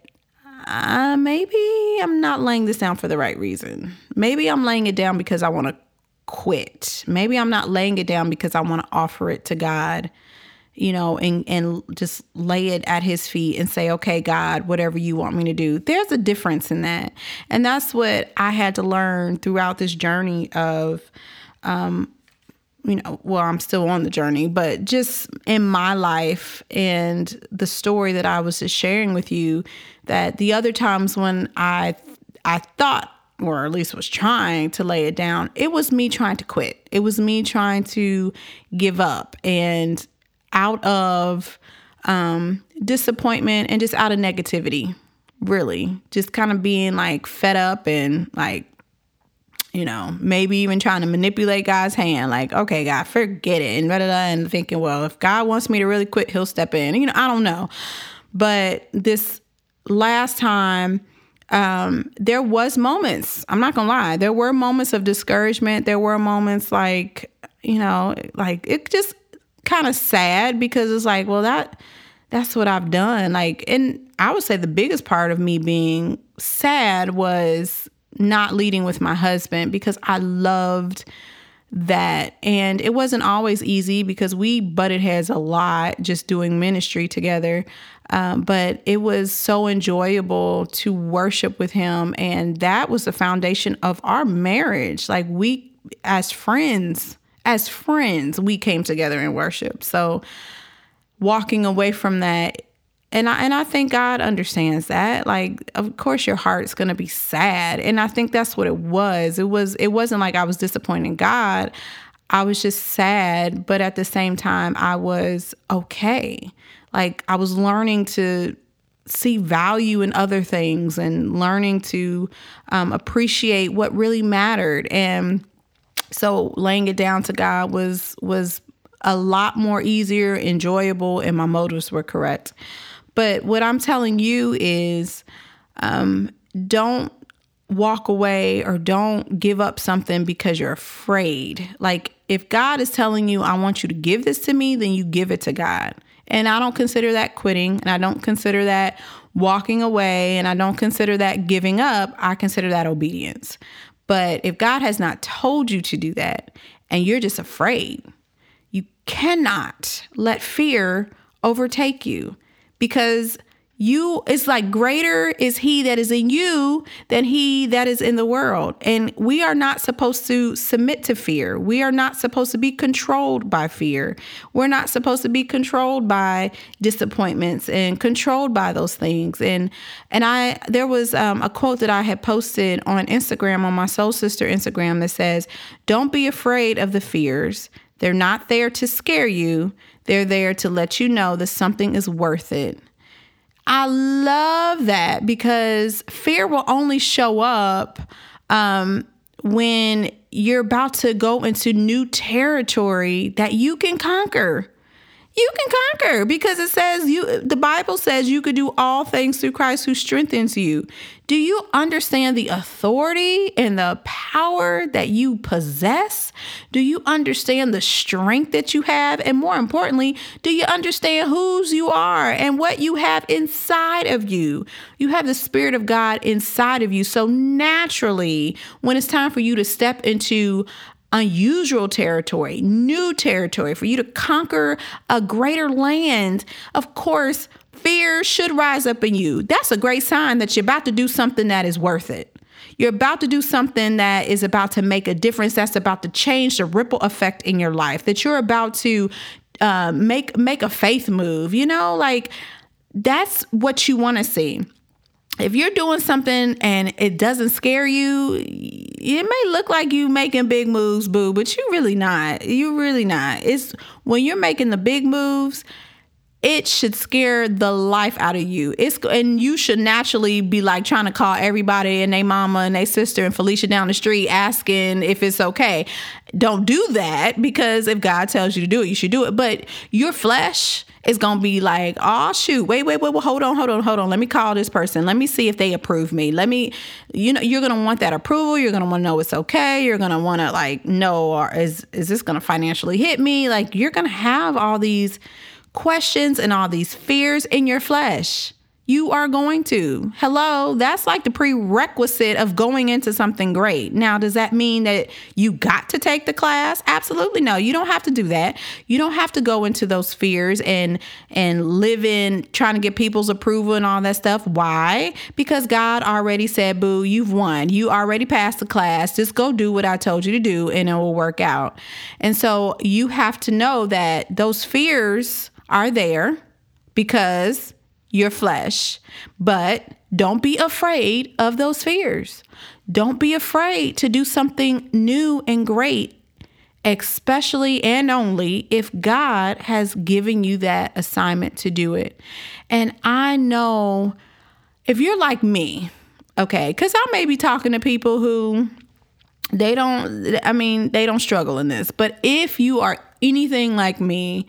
uh, maybe I'm not laying this down for the right reason. Maybe I'm laying it down because I want to quit. Maybe I'm not laying it down because I want to offer it to God, you know, and, and just lay it at his feet and say, okay, God, whatever you want me to do. There's a difference in that. And that's what I had to learn throughout this journey of, um, you know, well, I'm still on the journey, but just in my life and the story that I was just sharing with you, that the other times when I, I thought, or at least was trying to lay it down, it was me trying to quit. It was me trying to give up, and out of um, disappointment and just out of negativity, really. Just kind of being like fed up, and like, you know, maybe even trying to manipulate God's hand. Like, okay, God, forget it. And, blah, blah, blah, and thinking, well, if God wants me to really quit, he'll step in. You know, I don't know. But this last time, Um, there was moments, I'm not gonna lie, there were moments of discouragement. There were moments like, you know, like it just kind of sad, because it's like, well, that, that's what I've done. Like, and I would say the biggest part of me being sad was not leading with my husband, because I loved that. And it wasn't always easy, because we butted heads a lot just doing ministry together. Um, but it was so enjoyable to worship with him. And that was the foundation of our marriage. Like, we, as friends, as friends, we came together in worship. So walking away from that, and I, and I think God understands that. Like, of course your heart's going to be sad. And I think that's what it was. It was, it wasn't like I was disappointing God. I was just sad. But at the same time, I was okay. Like, I was learning to see value in other things, and learning to um, appreciate what really mattered. And so laying it down to God was was a lot more easier, enjoyable, and my motives were correct. But what I'm telling you is um, don't walk away or don't give up something because you're afraid. Like, if God is telling you, I want you to give this to me, then you give it to God. And I don't consider that quitting, and I don't consider that walking away, and I don't consider that giving up. I consider that obedience. But if God has not told you to do that, and you're just afraid, you cannot let fear overtake you, because you, it's like, greater is he that is in you than he that is in the world. And we are not supposed to submit to fear. We are not supposed to be controlled by fear. We're not supposed to be controlled by disappointments and controlled by those things. And and I there was um, a quote that I had posted on Instagram, on my Soul Sister Instagram, that says, don't be afraid of the fears. They're not there to scare you. They're there to let you know that something is worth it. I love that, because fear will only show up um, when you're about to go into new territory that you can conquer. You can conquer, because it says you, the Bible says you could do all things through Christ who strengthens you. Do you understand the authority and the power that you possess? Do you understand the strength that you have? And more importantly, do you understand whose you are and what you have inside of you? You have the Spirit of God inside of you. So naturally, when it's time for you to step into unusual territory, new territory, for you to conquer a greater land, of course, fear should rise up in you. That's a great sign that you're about to do something that is worth it. You're about to do something that is about to make a difference, that's about to change the ripple effect in your life, that you're about to uh, make make a faith move, you know, like that's what you want to see. If you're doing something and it doesn't scare you, it may look like you making big moves, boo, but you really not. You really not. It's when you're making the big moves, it should scare the life out of you. It's and you should naturally be like trying to call everybody and their mama and their sister and Felicia down the street asking if it's okay. Don't do that, because if God tells you to do it, you should do it. But your flesh is going to be like, oh, shoot, wait, wait, wait, wait, hold on, hold on, hold on. Let me call this person. Let me see if they approve me. Let me, you know, you're going to want that approval. You're going to want to know it's okay. You're going to want to like know, or is, is this going to financially hit me? Like you're going to have all these questions and all these fears in your flesh. You are going to. Hello, that's like the prerequisite of going into something great. Now, does that mean that you got to take the class? Absolutely no. You don't have to do that. You don't have to go into those fears and and live in trying to get people's approval and all that stuff. Why? Because God already said, boo, you've won. You already passed the class. Just go do what I told you to do and it will work out. And so you have to know that those fears are there because your flesh, but don't be afraid of those fears. Don't be afraid to do something new and great, especially and only if God has given you that assignment to do it. And I know if you're like me, okay, because I may be talking to people who they don't, I mean, they don't struggle in this, but if you are anything like me,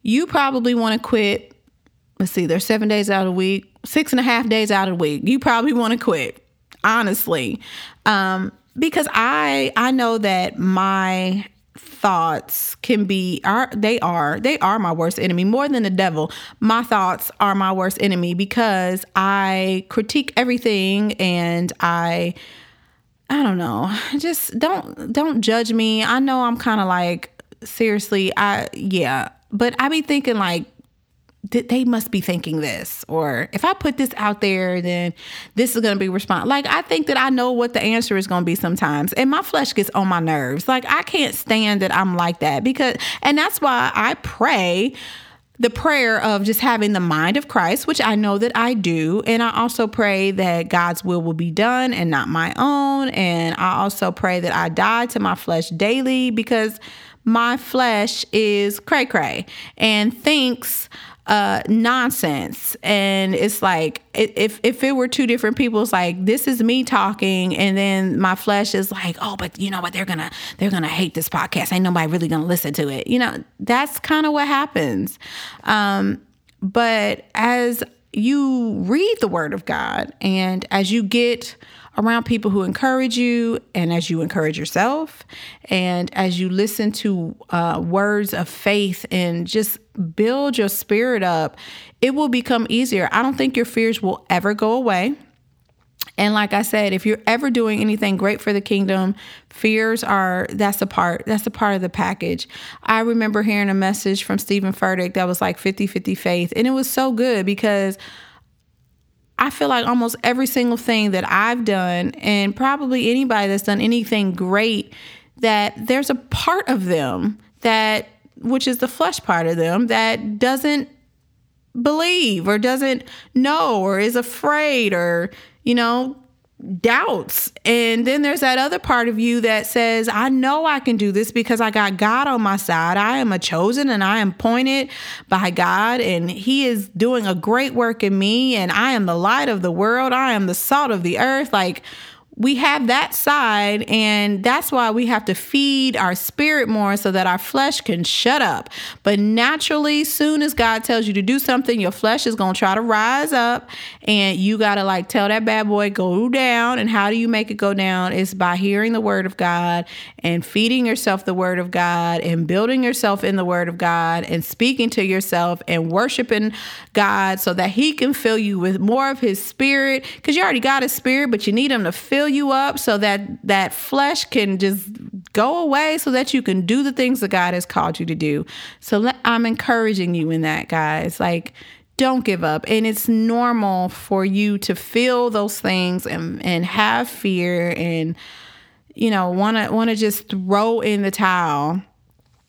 you probably want to quit. Let's see, there's seven days out of the week, six and a half days out of the week. You probably want to quit, honestly, um, because I I know that my thoughts can be, are they are, they are my worst enemy more than the devil. My thoughts are my worst enemy because I critique everything and I, I don't know, just don't, don't judge me. I know I'm kind of like, seriously, I, yeah, but I be thinking like, they must be thinking this, or if I put this out there, then this is going to be response. Like, I think that I know what the answer is going to be sometimes. And my flesh gets on my nerves. Like, I can't stand that I'm like that because, and that's why I pray the prayer of just having the mind of Christ, which I know that I do. And I also pray that God's will will be done and not my own. And I also pray that I die to my flesh daily because my flesh is cray cray and thinks, Uh, nonsense. And it's like, if if it were two different people, it's like, this is me talking. And then my flesh is like, oh, but you know what? They're going to, they're going to hate this podcast. Ain't nobody really going to listen to it. You know, that's kind of what happens. Um, but as you read the Word of God and as you get around people who encourage you and as you encourage yourself and as you listen to uh, words of faith and just build your spirit up, it will become easier. I don't think your fears will ever go away. And like I said, if you're ever doing anything great for the kingdom, fears are, that's a part, that's a part of the package. I remember hearing a message from Stephen Furtick that was like fifty-fifty faith. And it was so good because I feel like almost every single thing that I've done and probably anybody that's done anything great, that there's a part of them that, which is the flesh part of them, that doesn't believe or doesn't know or is afraid or, you know, doubts. And then there's that other part of you that says, I know I can do this because I got God on my side. I am a chosen and I am appointed by God and he is doing a great work in me and I am the light of the world. I am the salt of the earth. Like we have that side and that's why we have to feed our spirit more so that our flesh can shut up. But naturally, soon as God tells you to do something, your flesh is going to try to rise up and you got to like tell that bad boy, go down. And how do you make it go down? It's by hearing the Word of God and feeding yourself the Word of God and building yourself in the Word of God and speaking to yourself and worshiping God so that he can fill you with more of his spirit. Because you already got his spirit, but you need him to fill you up so that that flesh can just go away so that you can do the things that God has called you to do. So I'm encouraging you in that, guys. Like, Don't give up. And it's normal for you to feel those things and, and have fear and, you know, want to want to just throw in the towel.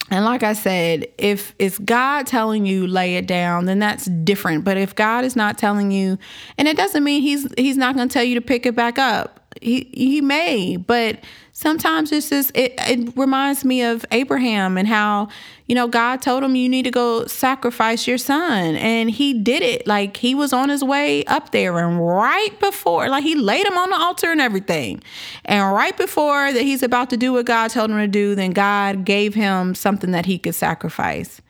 And like I said, if it's God telling you lay it down, then that's different. But if God is not telling you, and it doesn't mean he's he's not going to tell you to pick it back up. He he may, but sometimes it's just it, it reminds me of Abraham and how, you know, God told him you need to go sacrifice your son. And he did it. Like, he was on his way up there, and right before, like, he laid him on the altar and everything. And right before that he's about to do what God told him to do, then God gave him something that he could sacrifice.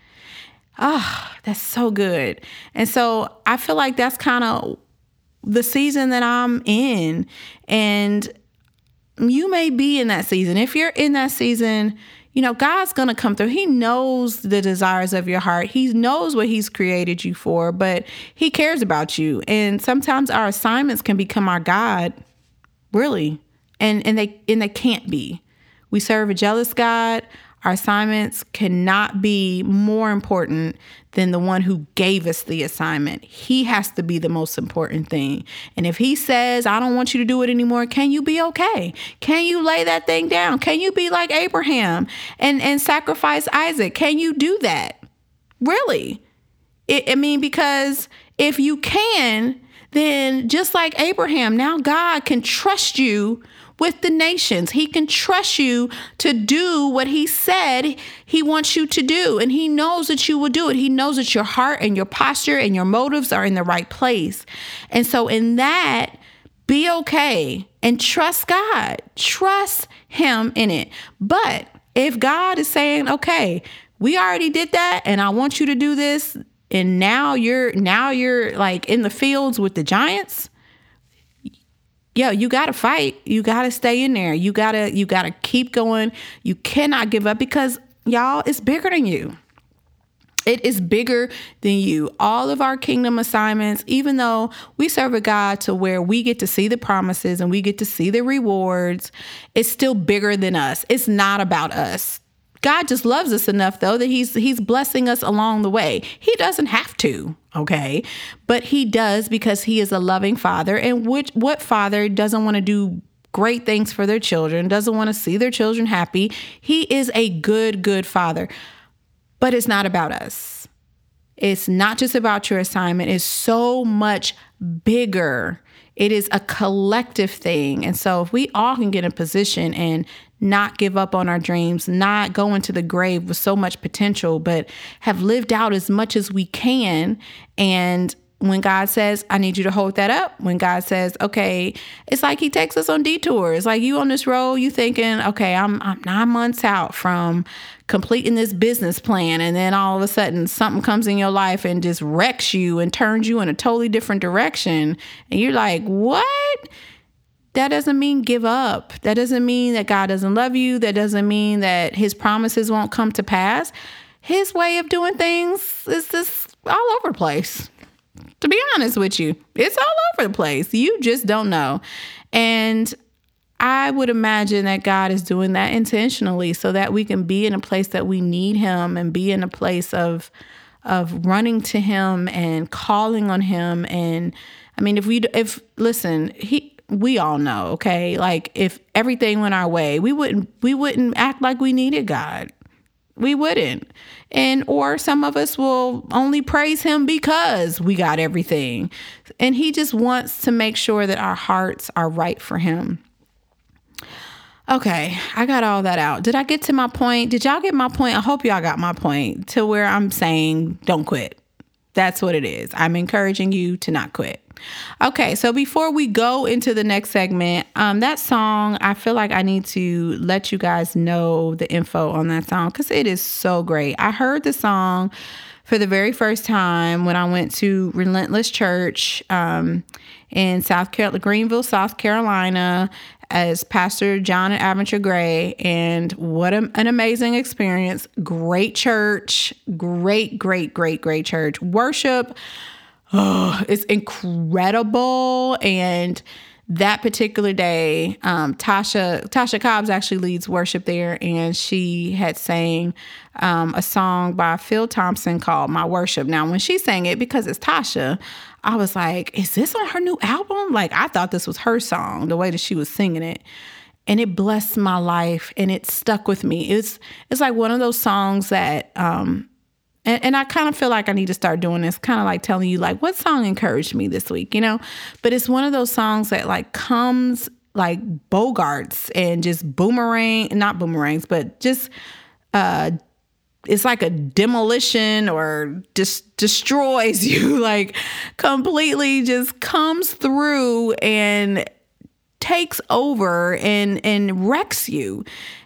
Ah, oh, that's so good. And so I feel like that's kind of the season that I'm in. And you may be in that season. If you're in that season, you know, God's going to come through. He knows the desires of your heart. He knows what he's created you for, but he cares about you. And sometimes our assignments can become our God, really. And and they and they can't be. We serve a jealous God. Our assignments cannot be more important than the one who gave us the assignment. He has to be the most important thing. And if he says, I don't want you to do it anymore, can you be okay? Can you lay that thing down? Can you be like Abraham and, and sacrifice Isaac? Can you do that? Really? It, I mean, because if you can, then just like Abraham, now God can trust you with the nations. He can trust you to do what he said he wants you to do. And he knows that you will do it. He knows that your heart and your posture and your motives are in the right place. And so in that, be okay and trust God. Trust him in it. But if God is saying, okay, we already did that and I want you to do this, and now you're now you're like in the fields with the giants, yo, you got to fight. You got to stay in there. You got to you got to keep going. You cannot give up because, y'all, it's bigger than you. It is bigger than you. All of our kingdom assignments, even though we serve a God to where we get to see the promises and we get to see the rewards, it's still bigger than us. It's not about us. God just loves us enough, though, that he's he's blessing us along the way. He doesn't have to. OK, but he does because he is a loving father. And which what father doesn't want to do great things for their children, doesn't want to see their children happy? He is a good, good father. But it's not about us. It's not just about your assignment. It's so much bigger. It is a collective thing. And so if we all can get in position and not give up on our dreams, not go into the grave with so much potential, but have lived out as much as we can. And when God says, I need you to hold that up, when God says, okay, it's like he takes us on detours. Like, you on this road, you thinking, okay, I'm, I'm nine months out from completing this business plan. And then all of a sudden something comes in your life and just wrecks you and turns you in a totally different direction. And you're like, what? That doesn't mean give up. That doesn't mean that God doesn't love you. That doesn't mean that his promises won't come to pass. His way of doing things is just all over the place. To be honest with you, it's all over the place. You just don't know. And I would imagine that God is doing that intentionally so that we can be in a place that we need him and be in a place of of running to him and calling on him. And I mean, if we if listen, he we all know, okay? Like, if everything went our way, we wouldn't we wouldn't act like we needed God. We wouldn't. And or some of us will only praise him because we got everything. And he just wants to make sure that our hearts are right for him. Okay, I got all that out. Did I get to my point? Did y'all get my point? I hope y'all got my point to where I'm saying don't quit. That's what it is. I'm encouraging you to not quit. Okay, so before we go into the next segment, um, that song, I feel like I need to let you guys know the info on that song because it is so great. I heard the song for the very first time when I went to Relentless Church um, in South Carolina, Greenville, South Carolina, as Pastor John and Aventure Gray. And what a, an amazing experience. Great church. Great, great, great, great church. Worship. Oh, it's incredible. And that particular day, um, Tasha Tasha Cobbs actually leads worship there, and she had sang um, a song by Phil Thompson called My Worship. Now, when she sang it, because it's Tasha, I was like, is this on her new album? Like, I thought this was her song, the way that she was singing it. And it blessed my life, and it stuck with me. It's it's like one of those songs that, um, and, and I kind of feel like I need to start doing this, kind of like telling you, like, what song encouraged me this week, you know? But it's one of those songs that, like, comes like Bogarts and just boomerang, not boomerangs, but just, uh, it's like a demolition or just destroys you, like, completely just comes through and takes over and and wrecks you.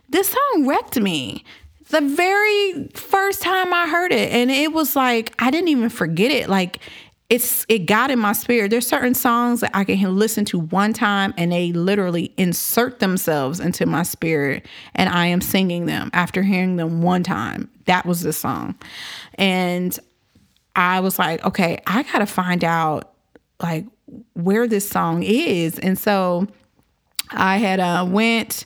This song wrecked me the very first time I heard it, and it was like I didn't even forget it. Like it's it got in my spirit. There's certain songs that I can listen to one time and they literally insert themselves into my spirit, and I am singing them after hearing them one time. That was the song, and I was like, okay, I gotta find out like where this song is, and so I had uh, went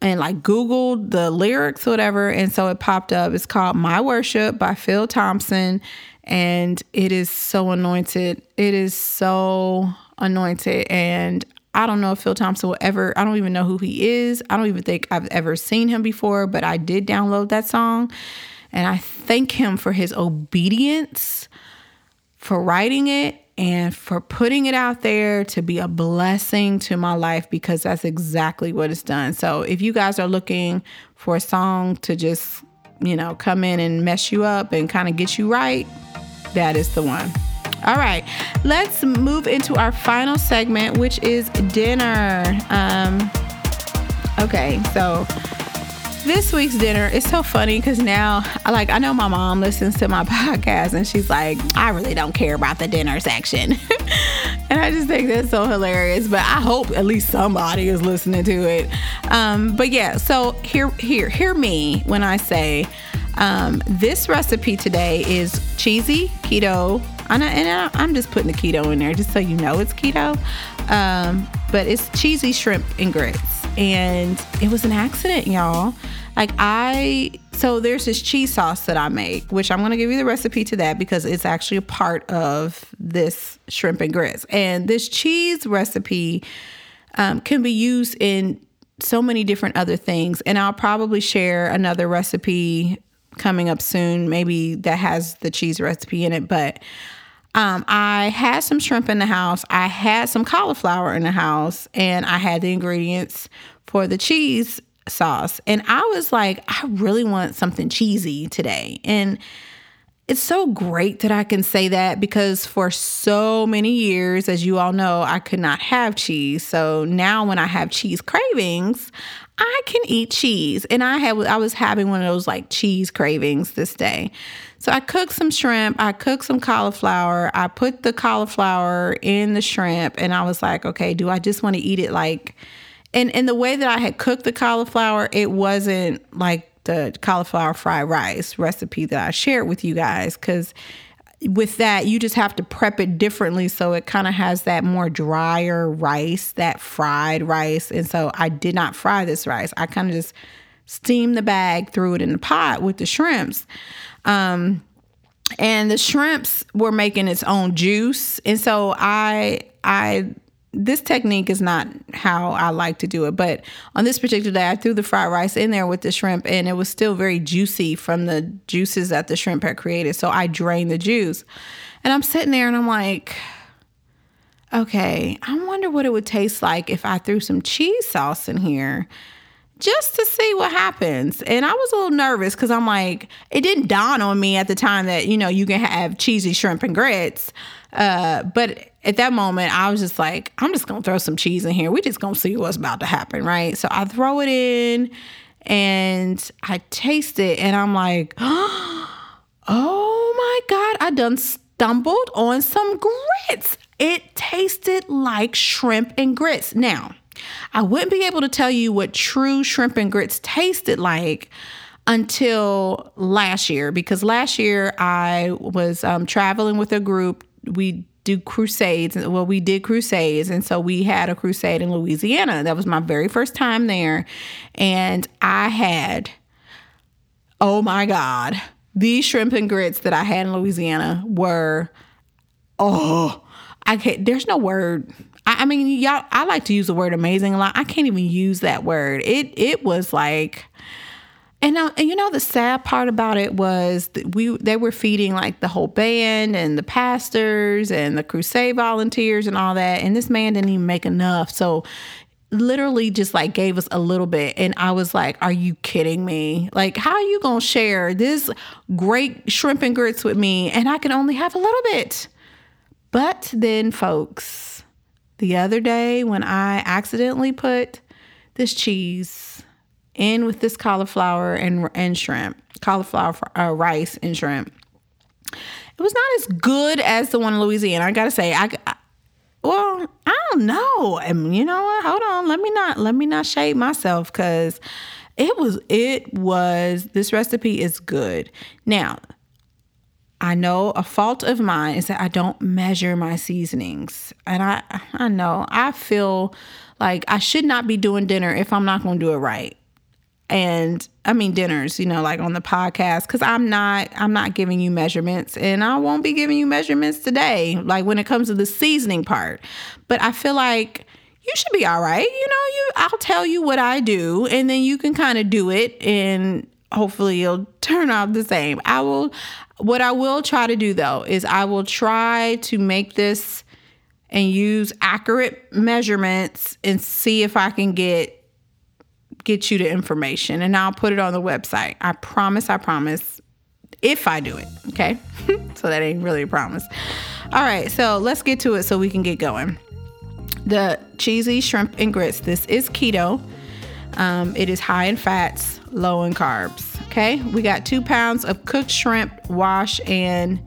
and like Googled the lyrics, whatever. And so it popped up. It's called My Worship by Phil Thompson. And it is so anointed. It is so anointed. And I don't know if Phil Thompson will ever, I don't even know who he is. I don't even think I've ever seen him before, but I did download that song. And I thank him for his obedience, for writing it, and for putting it out there to be a blessing to my life, because that's exactly what it's done. So if you guys are looking for a song to just, you know, come in and mess you up and kind of get you right, that is the one. All right, let's move into our final segment, which is dinner. Um, okay, so this week's dinner is so funny because now, like, I know my mom listens to my podcast and she's like, I really don't care about the dinner section. And I just think that's so hilarious. But I hope at least somebody is listening to it. Um, but yeah, so hear, hear, hear me when I say um, this recipe today is cheesy, keto. And, I, and I, I'm just putting the keto in there just so you know it's keto. Um, but it's cheesy shrimp and grits. And it was an accident, y'all. Like I, so there's this cheese sauce that I make, which I'm going to give you the recipe to that because it's actually a part of this shrimp and grits. And this cheese recipe um, can be used in so many different other things. And I'll probably share another recipe coming up soon, maybe that has the cheese recipe in it. But Um, I had some shrimp in the house. I had some cauliflower in the house, and I had the ingredients for the cheese sauce. And I was like, I really want something cheesy today. And it's so great that I can say that because for so many years, as you all know, I could not have cheese. So now when I have cheese cravings, I can eat cheese. And I had I was having one of those like cheese cravings this day. So I cooked some shrimp, I cooked some cauliflower, I put the cauliflower in the shrimp, and I was like, okay, do I just want to eat it like, and, and the way that I had cooked the cauliflower, it wasn't like the cauliflower fried rice recipe that I shared with you guys, because with that, you just have to prep it differently so it kind of has that more drier rice, that fried rice, and so I did not fry this rice. I kind of just steamed the bag, threw it in the pot with the shrimps. Um, and the shrimps were making its own juice. And so I, I, this technique is not how I like to do it, but on this particular day, I threw the fried rice in there with the shrimp, and it was still very juicy from the juices that the shrimp had created. So I drained the juice, and I'm sitting there and I'm like, okay, I wonder what it would taste like if I threw some cheese sauce in here, just to see what happens. And I was a little nervous because I'm like, it didn't dawn on me at the time that, you know, you can have cheesy shrimp and grits. Uh, but at that moment, I was just like, I'm just going to throw some cheese in here. We're just going to see what's about to happen, right? So I throw it in and I taste it and I'm like, oh my God, I done stumbled on some grits. It tasted like shrimp and grits. Now, I wouldn't be able to tell you what true shrimp and grits tasted like until last year, because last year I was um, traveling with a group. We do crusades. Well, we did crusades. And so we had a crusade in Louisiana. That was my very first time there. And I had, oh my God, these shrimp and grits that I had in Louisiana were, oh, I can't, there's no word. I, I mean, y'all, I like to use the word amazing a lot. I can't even use that word. It it was like, and, I, and you know, the sad part about it was that we they were feeding like the whole band and the pastors and the crusade volunteers and all that. And this man didn't even make enough. So literally just like gave us a little bit. And I was like, are you kidding me? Like, how are you going to share this great shrimp and grits with me? And I can only have a little bit. But then, folks, the other day when I accidentally put this cheese in with this cauliflower and and shrimp, cauliflower uh, rice and shrimp, it was not as good as the one in Louisiana. I gotta say, I, I well, I don't know. I mean, you know what? Hold on, let me not let me not shade myself because it was it was this recipe is good now. I know a fault of mine is that I don't measure my seasonings. And I I know, I feel like I should not be doing dinner if I'm not going to do it right. And I mean dinners, you know, like on the podcast, because I'm not I'm not giving you measurements and I won't be giving you measurements today, like when it comes to the seasoning part. But I feel like you should be all right. You know, you I'll tell you what I do and then you can kind of do it and hopefully it'll turn out the same. I will... What I will try to do, though, is I will try to make this and use accurate measurements and see if I can get get you the information. And I'll put it on the website. I promise, I promise, if I do it, okay? So that ain't really a promise. All right, so let's get to it so we can get going. The cheesy shrimp and grits. This is keto. Um, it is high in fats, low in carbs. Okay, we got two pounds of cooked shrimp, washed and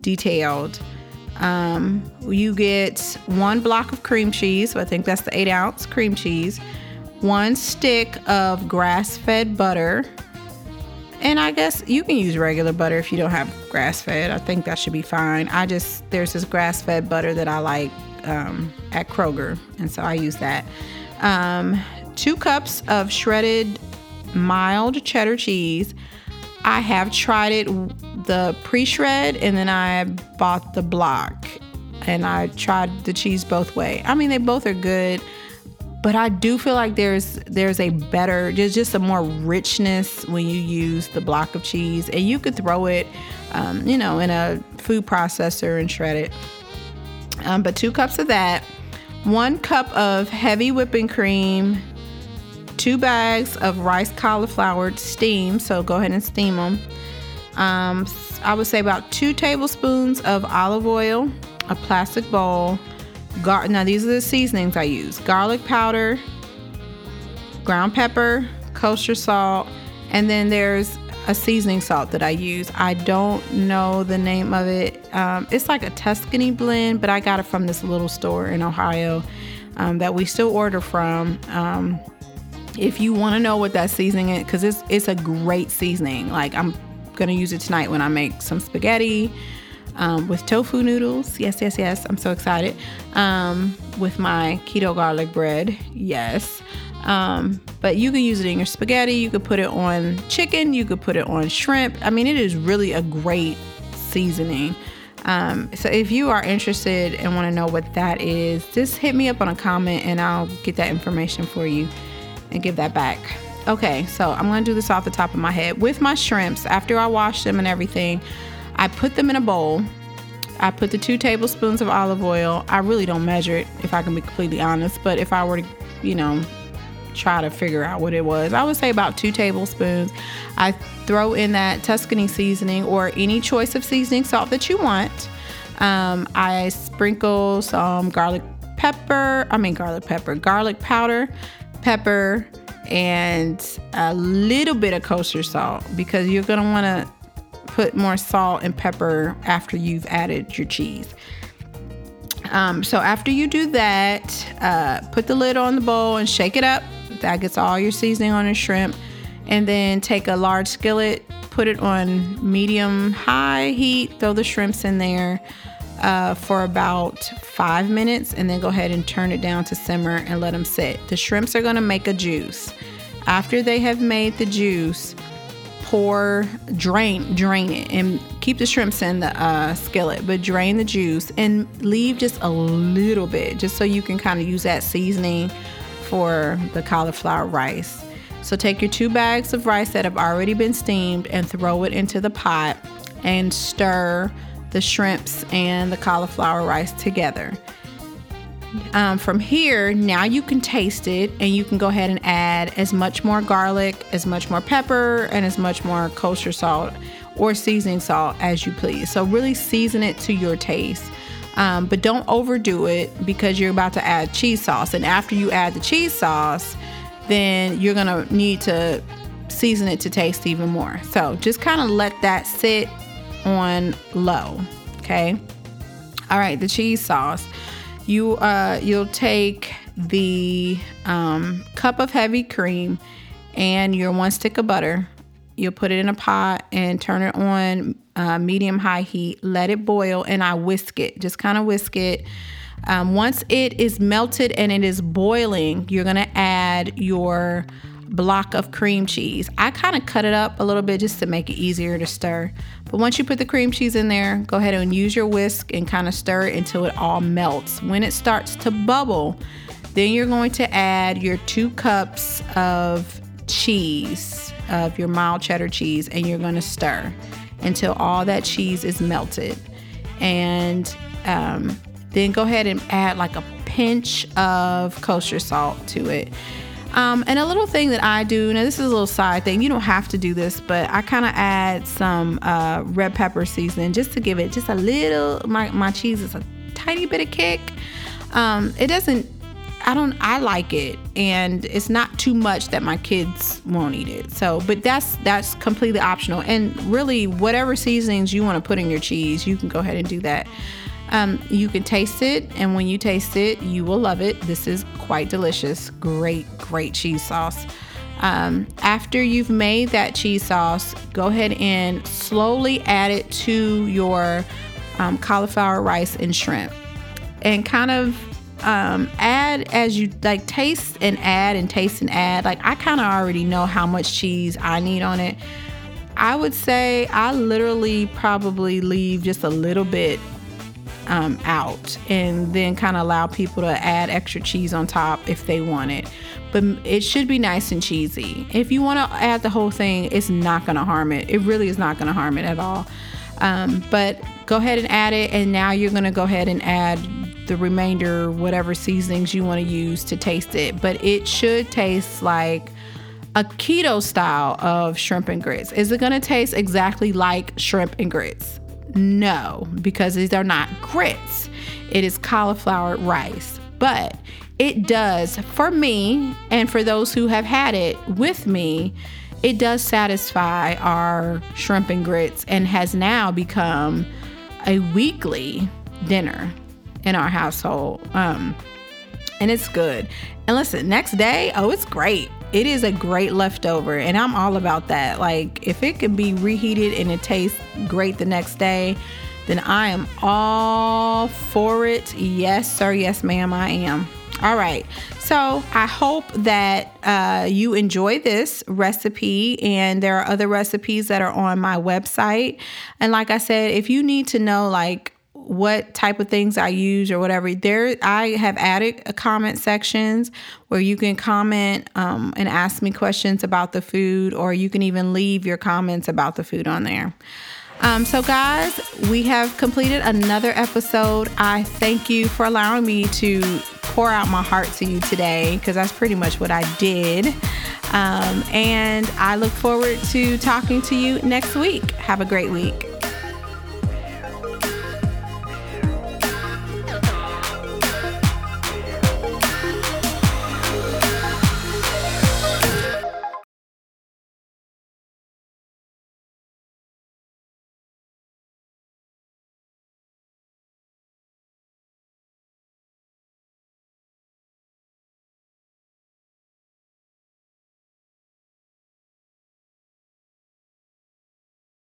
detailed. Um, you get one block of cream cheese, so I think that's the eight ounce cream cheese, one stick of grass-fed butter, and I guess you can use regular butter if you don't have grass-fed. I think that should be fine. I just, there's this grass-fed butter that I like um, at Kroger, and so I use that. Um, two cups of shredded mild cheddar cheese. I have tried it, the pre-shred, and then I bought the block, and I tried the cheese both way. I mean, they both are good, but I do feel like there's there's a better, there's just a more richness when you use the block of cheese, and you could throw it, um, you know, in a food processor and shred it. Um, but two cups of that, one cup of heavy whipping cream, two bags of rice cauliflower steamed, so go ahead and steam them. Um, I would say about two tablespoons of olive oil, a plastic bowl. Gar- now these are the seasonings I use: garlic powder, ground pepper, kosher salt, and then there's a seasoning salt that I use. I don't know the name of it. Um, it's like a Tuscany blend, but I got it from this little store in Ohio um, that we still order from. Um, If you want to know what that seasoning is, because it's it's a great seasoning. Like, I'm going to use it tonight when I make some spaghetti um, with tofu noodles. Yes, yes, yes. I'm so excited. Um, with my keto garlic bread. Yes. Um, but you can use it in your spaghetti. You could put it on chicken. You could put it on shrimp. I mean, it is really a great seasoning. Um, so if you are interested and want to know what that is, just hit me up on a comment and I'll get that information for you and give that back. Okay, so I'm gonna do this off the top of my head. With my shrimps, after I wash them and everything, I put them in a bowl. I put the two tablespoons of olive oil. I really don't measure it, if I can be completely honest, but if I were to, you know, try to figure out what it was, I would say about two tablespoons. I throw in that Tuscany seasoning or any choice of seasoning salt that you want. Um, I sprinkle some garlic pepper, I mean garlic pepper, garlic powder, pepper, and a little bit of kosher salt, because you're going to want to put more salt and pepper after you've added your cheese. Um, so after you do that, uh, put the lid on the bowl and shake it up. That gets all your seasoning on your shrimp. And then take a large skillet, put it on medium high heat, throw the shrimps in there. uh, for about five minutes and then go ahead and turn it down to simmer and let them sit. The shrimps are going to make a juice. After they have made the juice, pour, drain, drain it, and keep the shrimps in the uh, skillet, but drain the juice and leave just a little bit, just so you can kind of use that seasoning for the cauliflower rice. So take your two bags of rice that have already been steamed and throw it into the pot and stir the shrimps and the cauliflower rice together. Um, from here, now you can taste it, and you can go ahead and add as much more garlic, as much more pepper, and as much more kosher salt or seasoning salt as you please. So really season it to your taste. Um, but don't overdo it, because you're about to add cheese sauce. And after you add the cheese sauce, then you're going to need to season it to taste even more. So just kind of let that sit on low. Okay. All right. The cheese sauce. You, uh, you'll take the um, cup of heavy cream and your one stick of butter. You'll put it in a pot and turn it on uh, medium-high heat. Let it boil, and I whisk it. Just kind of whisk it. Um, once it is melted and it is boiling, you're going to add your block of cream cheese. I kind of cut it up a little bit just to make it easier to stir. But once you put the cream cheese in there, go ahead and use your whisk and kind of stir it until it all melts. When it starts to bubble, then you're going to add your two cups of cheese, of your mild cheddar cheese, and you're going to stir until all that cheese is melted. And um, then go ahead and add like a pinch of kosher salt to it. Um, and a little thing that I do, now this is a little side thing, you don't have to do this, but I kind of add some uh, red pepper seasoning just to give it just a little, my, my cheese is a tiny bit of kick. Um, it doesn't, I don't, I like it, and it's not too much that my kids won't eat it. So, but that's, that's completely optional. And really, whatever seasonings you want to put in your cheese, you can go ahead and do that. Um, you can taste it, and when you taste it, you will love it. This is quite delicious. Great, great cheese sauce. Um, after you've made that cheese sauce, go ahead and slowly add it to your um, cauliflower rice and shrimp, and kind of um, add as you like. Taste and add, and taste and add. Like, I kind of already know how much cheese I need on it. I would say I literally probably leave just a little bit Um, out, and then kind of allow people to add extra cheese on top if they want it. But it should be nice and cheesy. If you want to add the whole thing, it's not going to harm it. It really is not going to harm it at all. Um, but go ahead and add it, and now you're going to go ahead and add the remainder, whatever seasonings you want to use to taste it. But it should taste like a keto style of shrimp and grits. Is it going to taste exactly like shrimp and grits? No, because these are not grits. It is cauliflower rice. But it does, for me and for those who have had it with me, it does satisfy our shrimp and grits, and has now become a weekly dinner in our household. Um, and it's good. And listen, next day, oh, it's great. It is a great leftover, and I'm all about that. Like, if it can be reheated and it tastes great the next day, then I am all for it. Yes, sir. Yes, ma'am, I am. All right. So I hope that uh, you enjoy this recipe, and there are other recipes that are on my website. And like I said, if you need to know, like, what type of things I use or whatever, there I have added a comment sections where you can comment um, and ask me questions about the food, or you can even leave your comments about the food on there. Um, so guys, we have completed another episode. I thank you for allowing me to pour out my heart to you today, because that's pretty much what I did. Um, and I look forward to talking to you next week. Have a great week.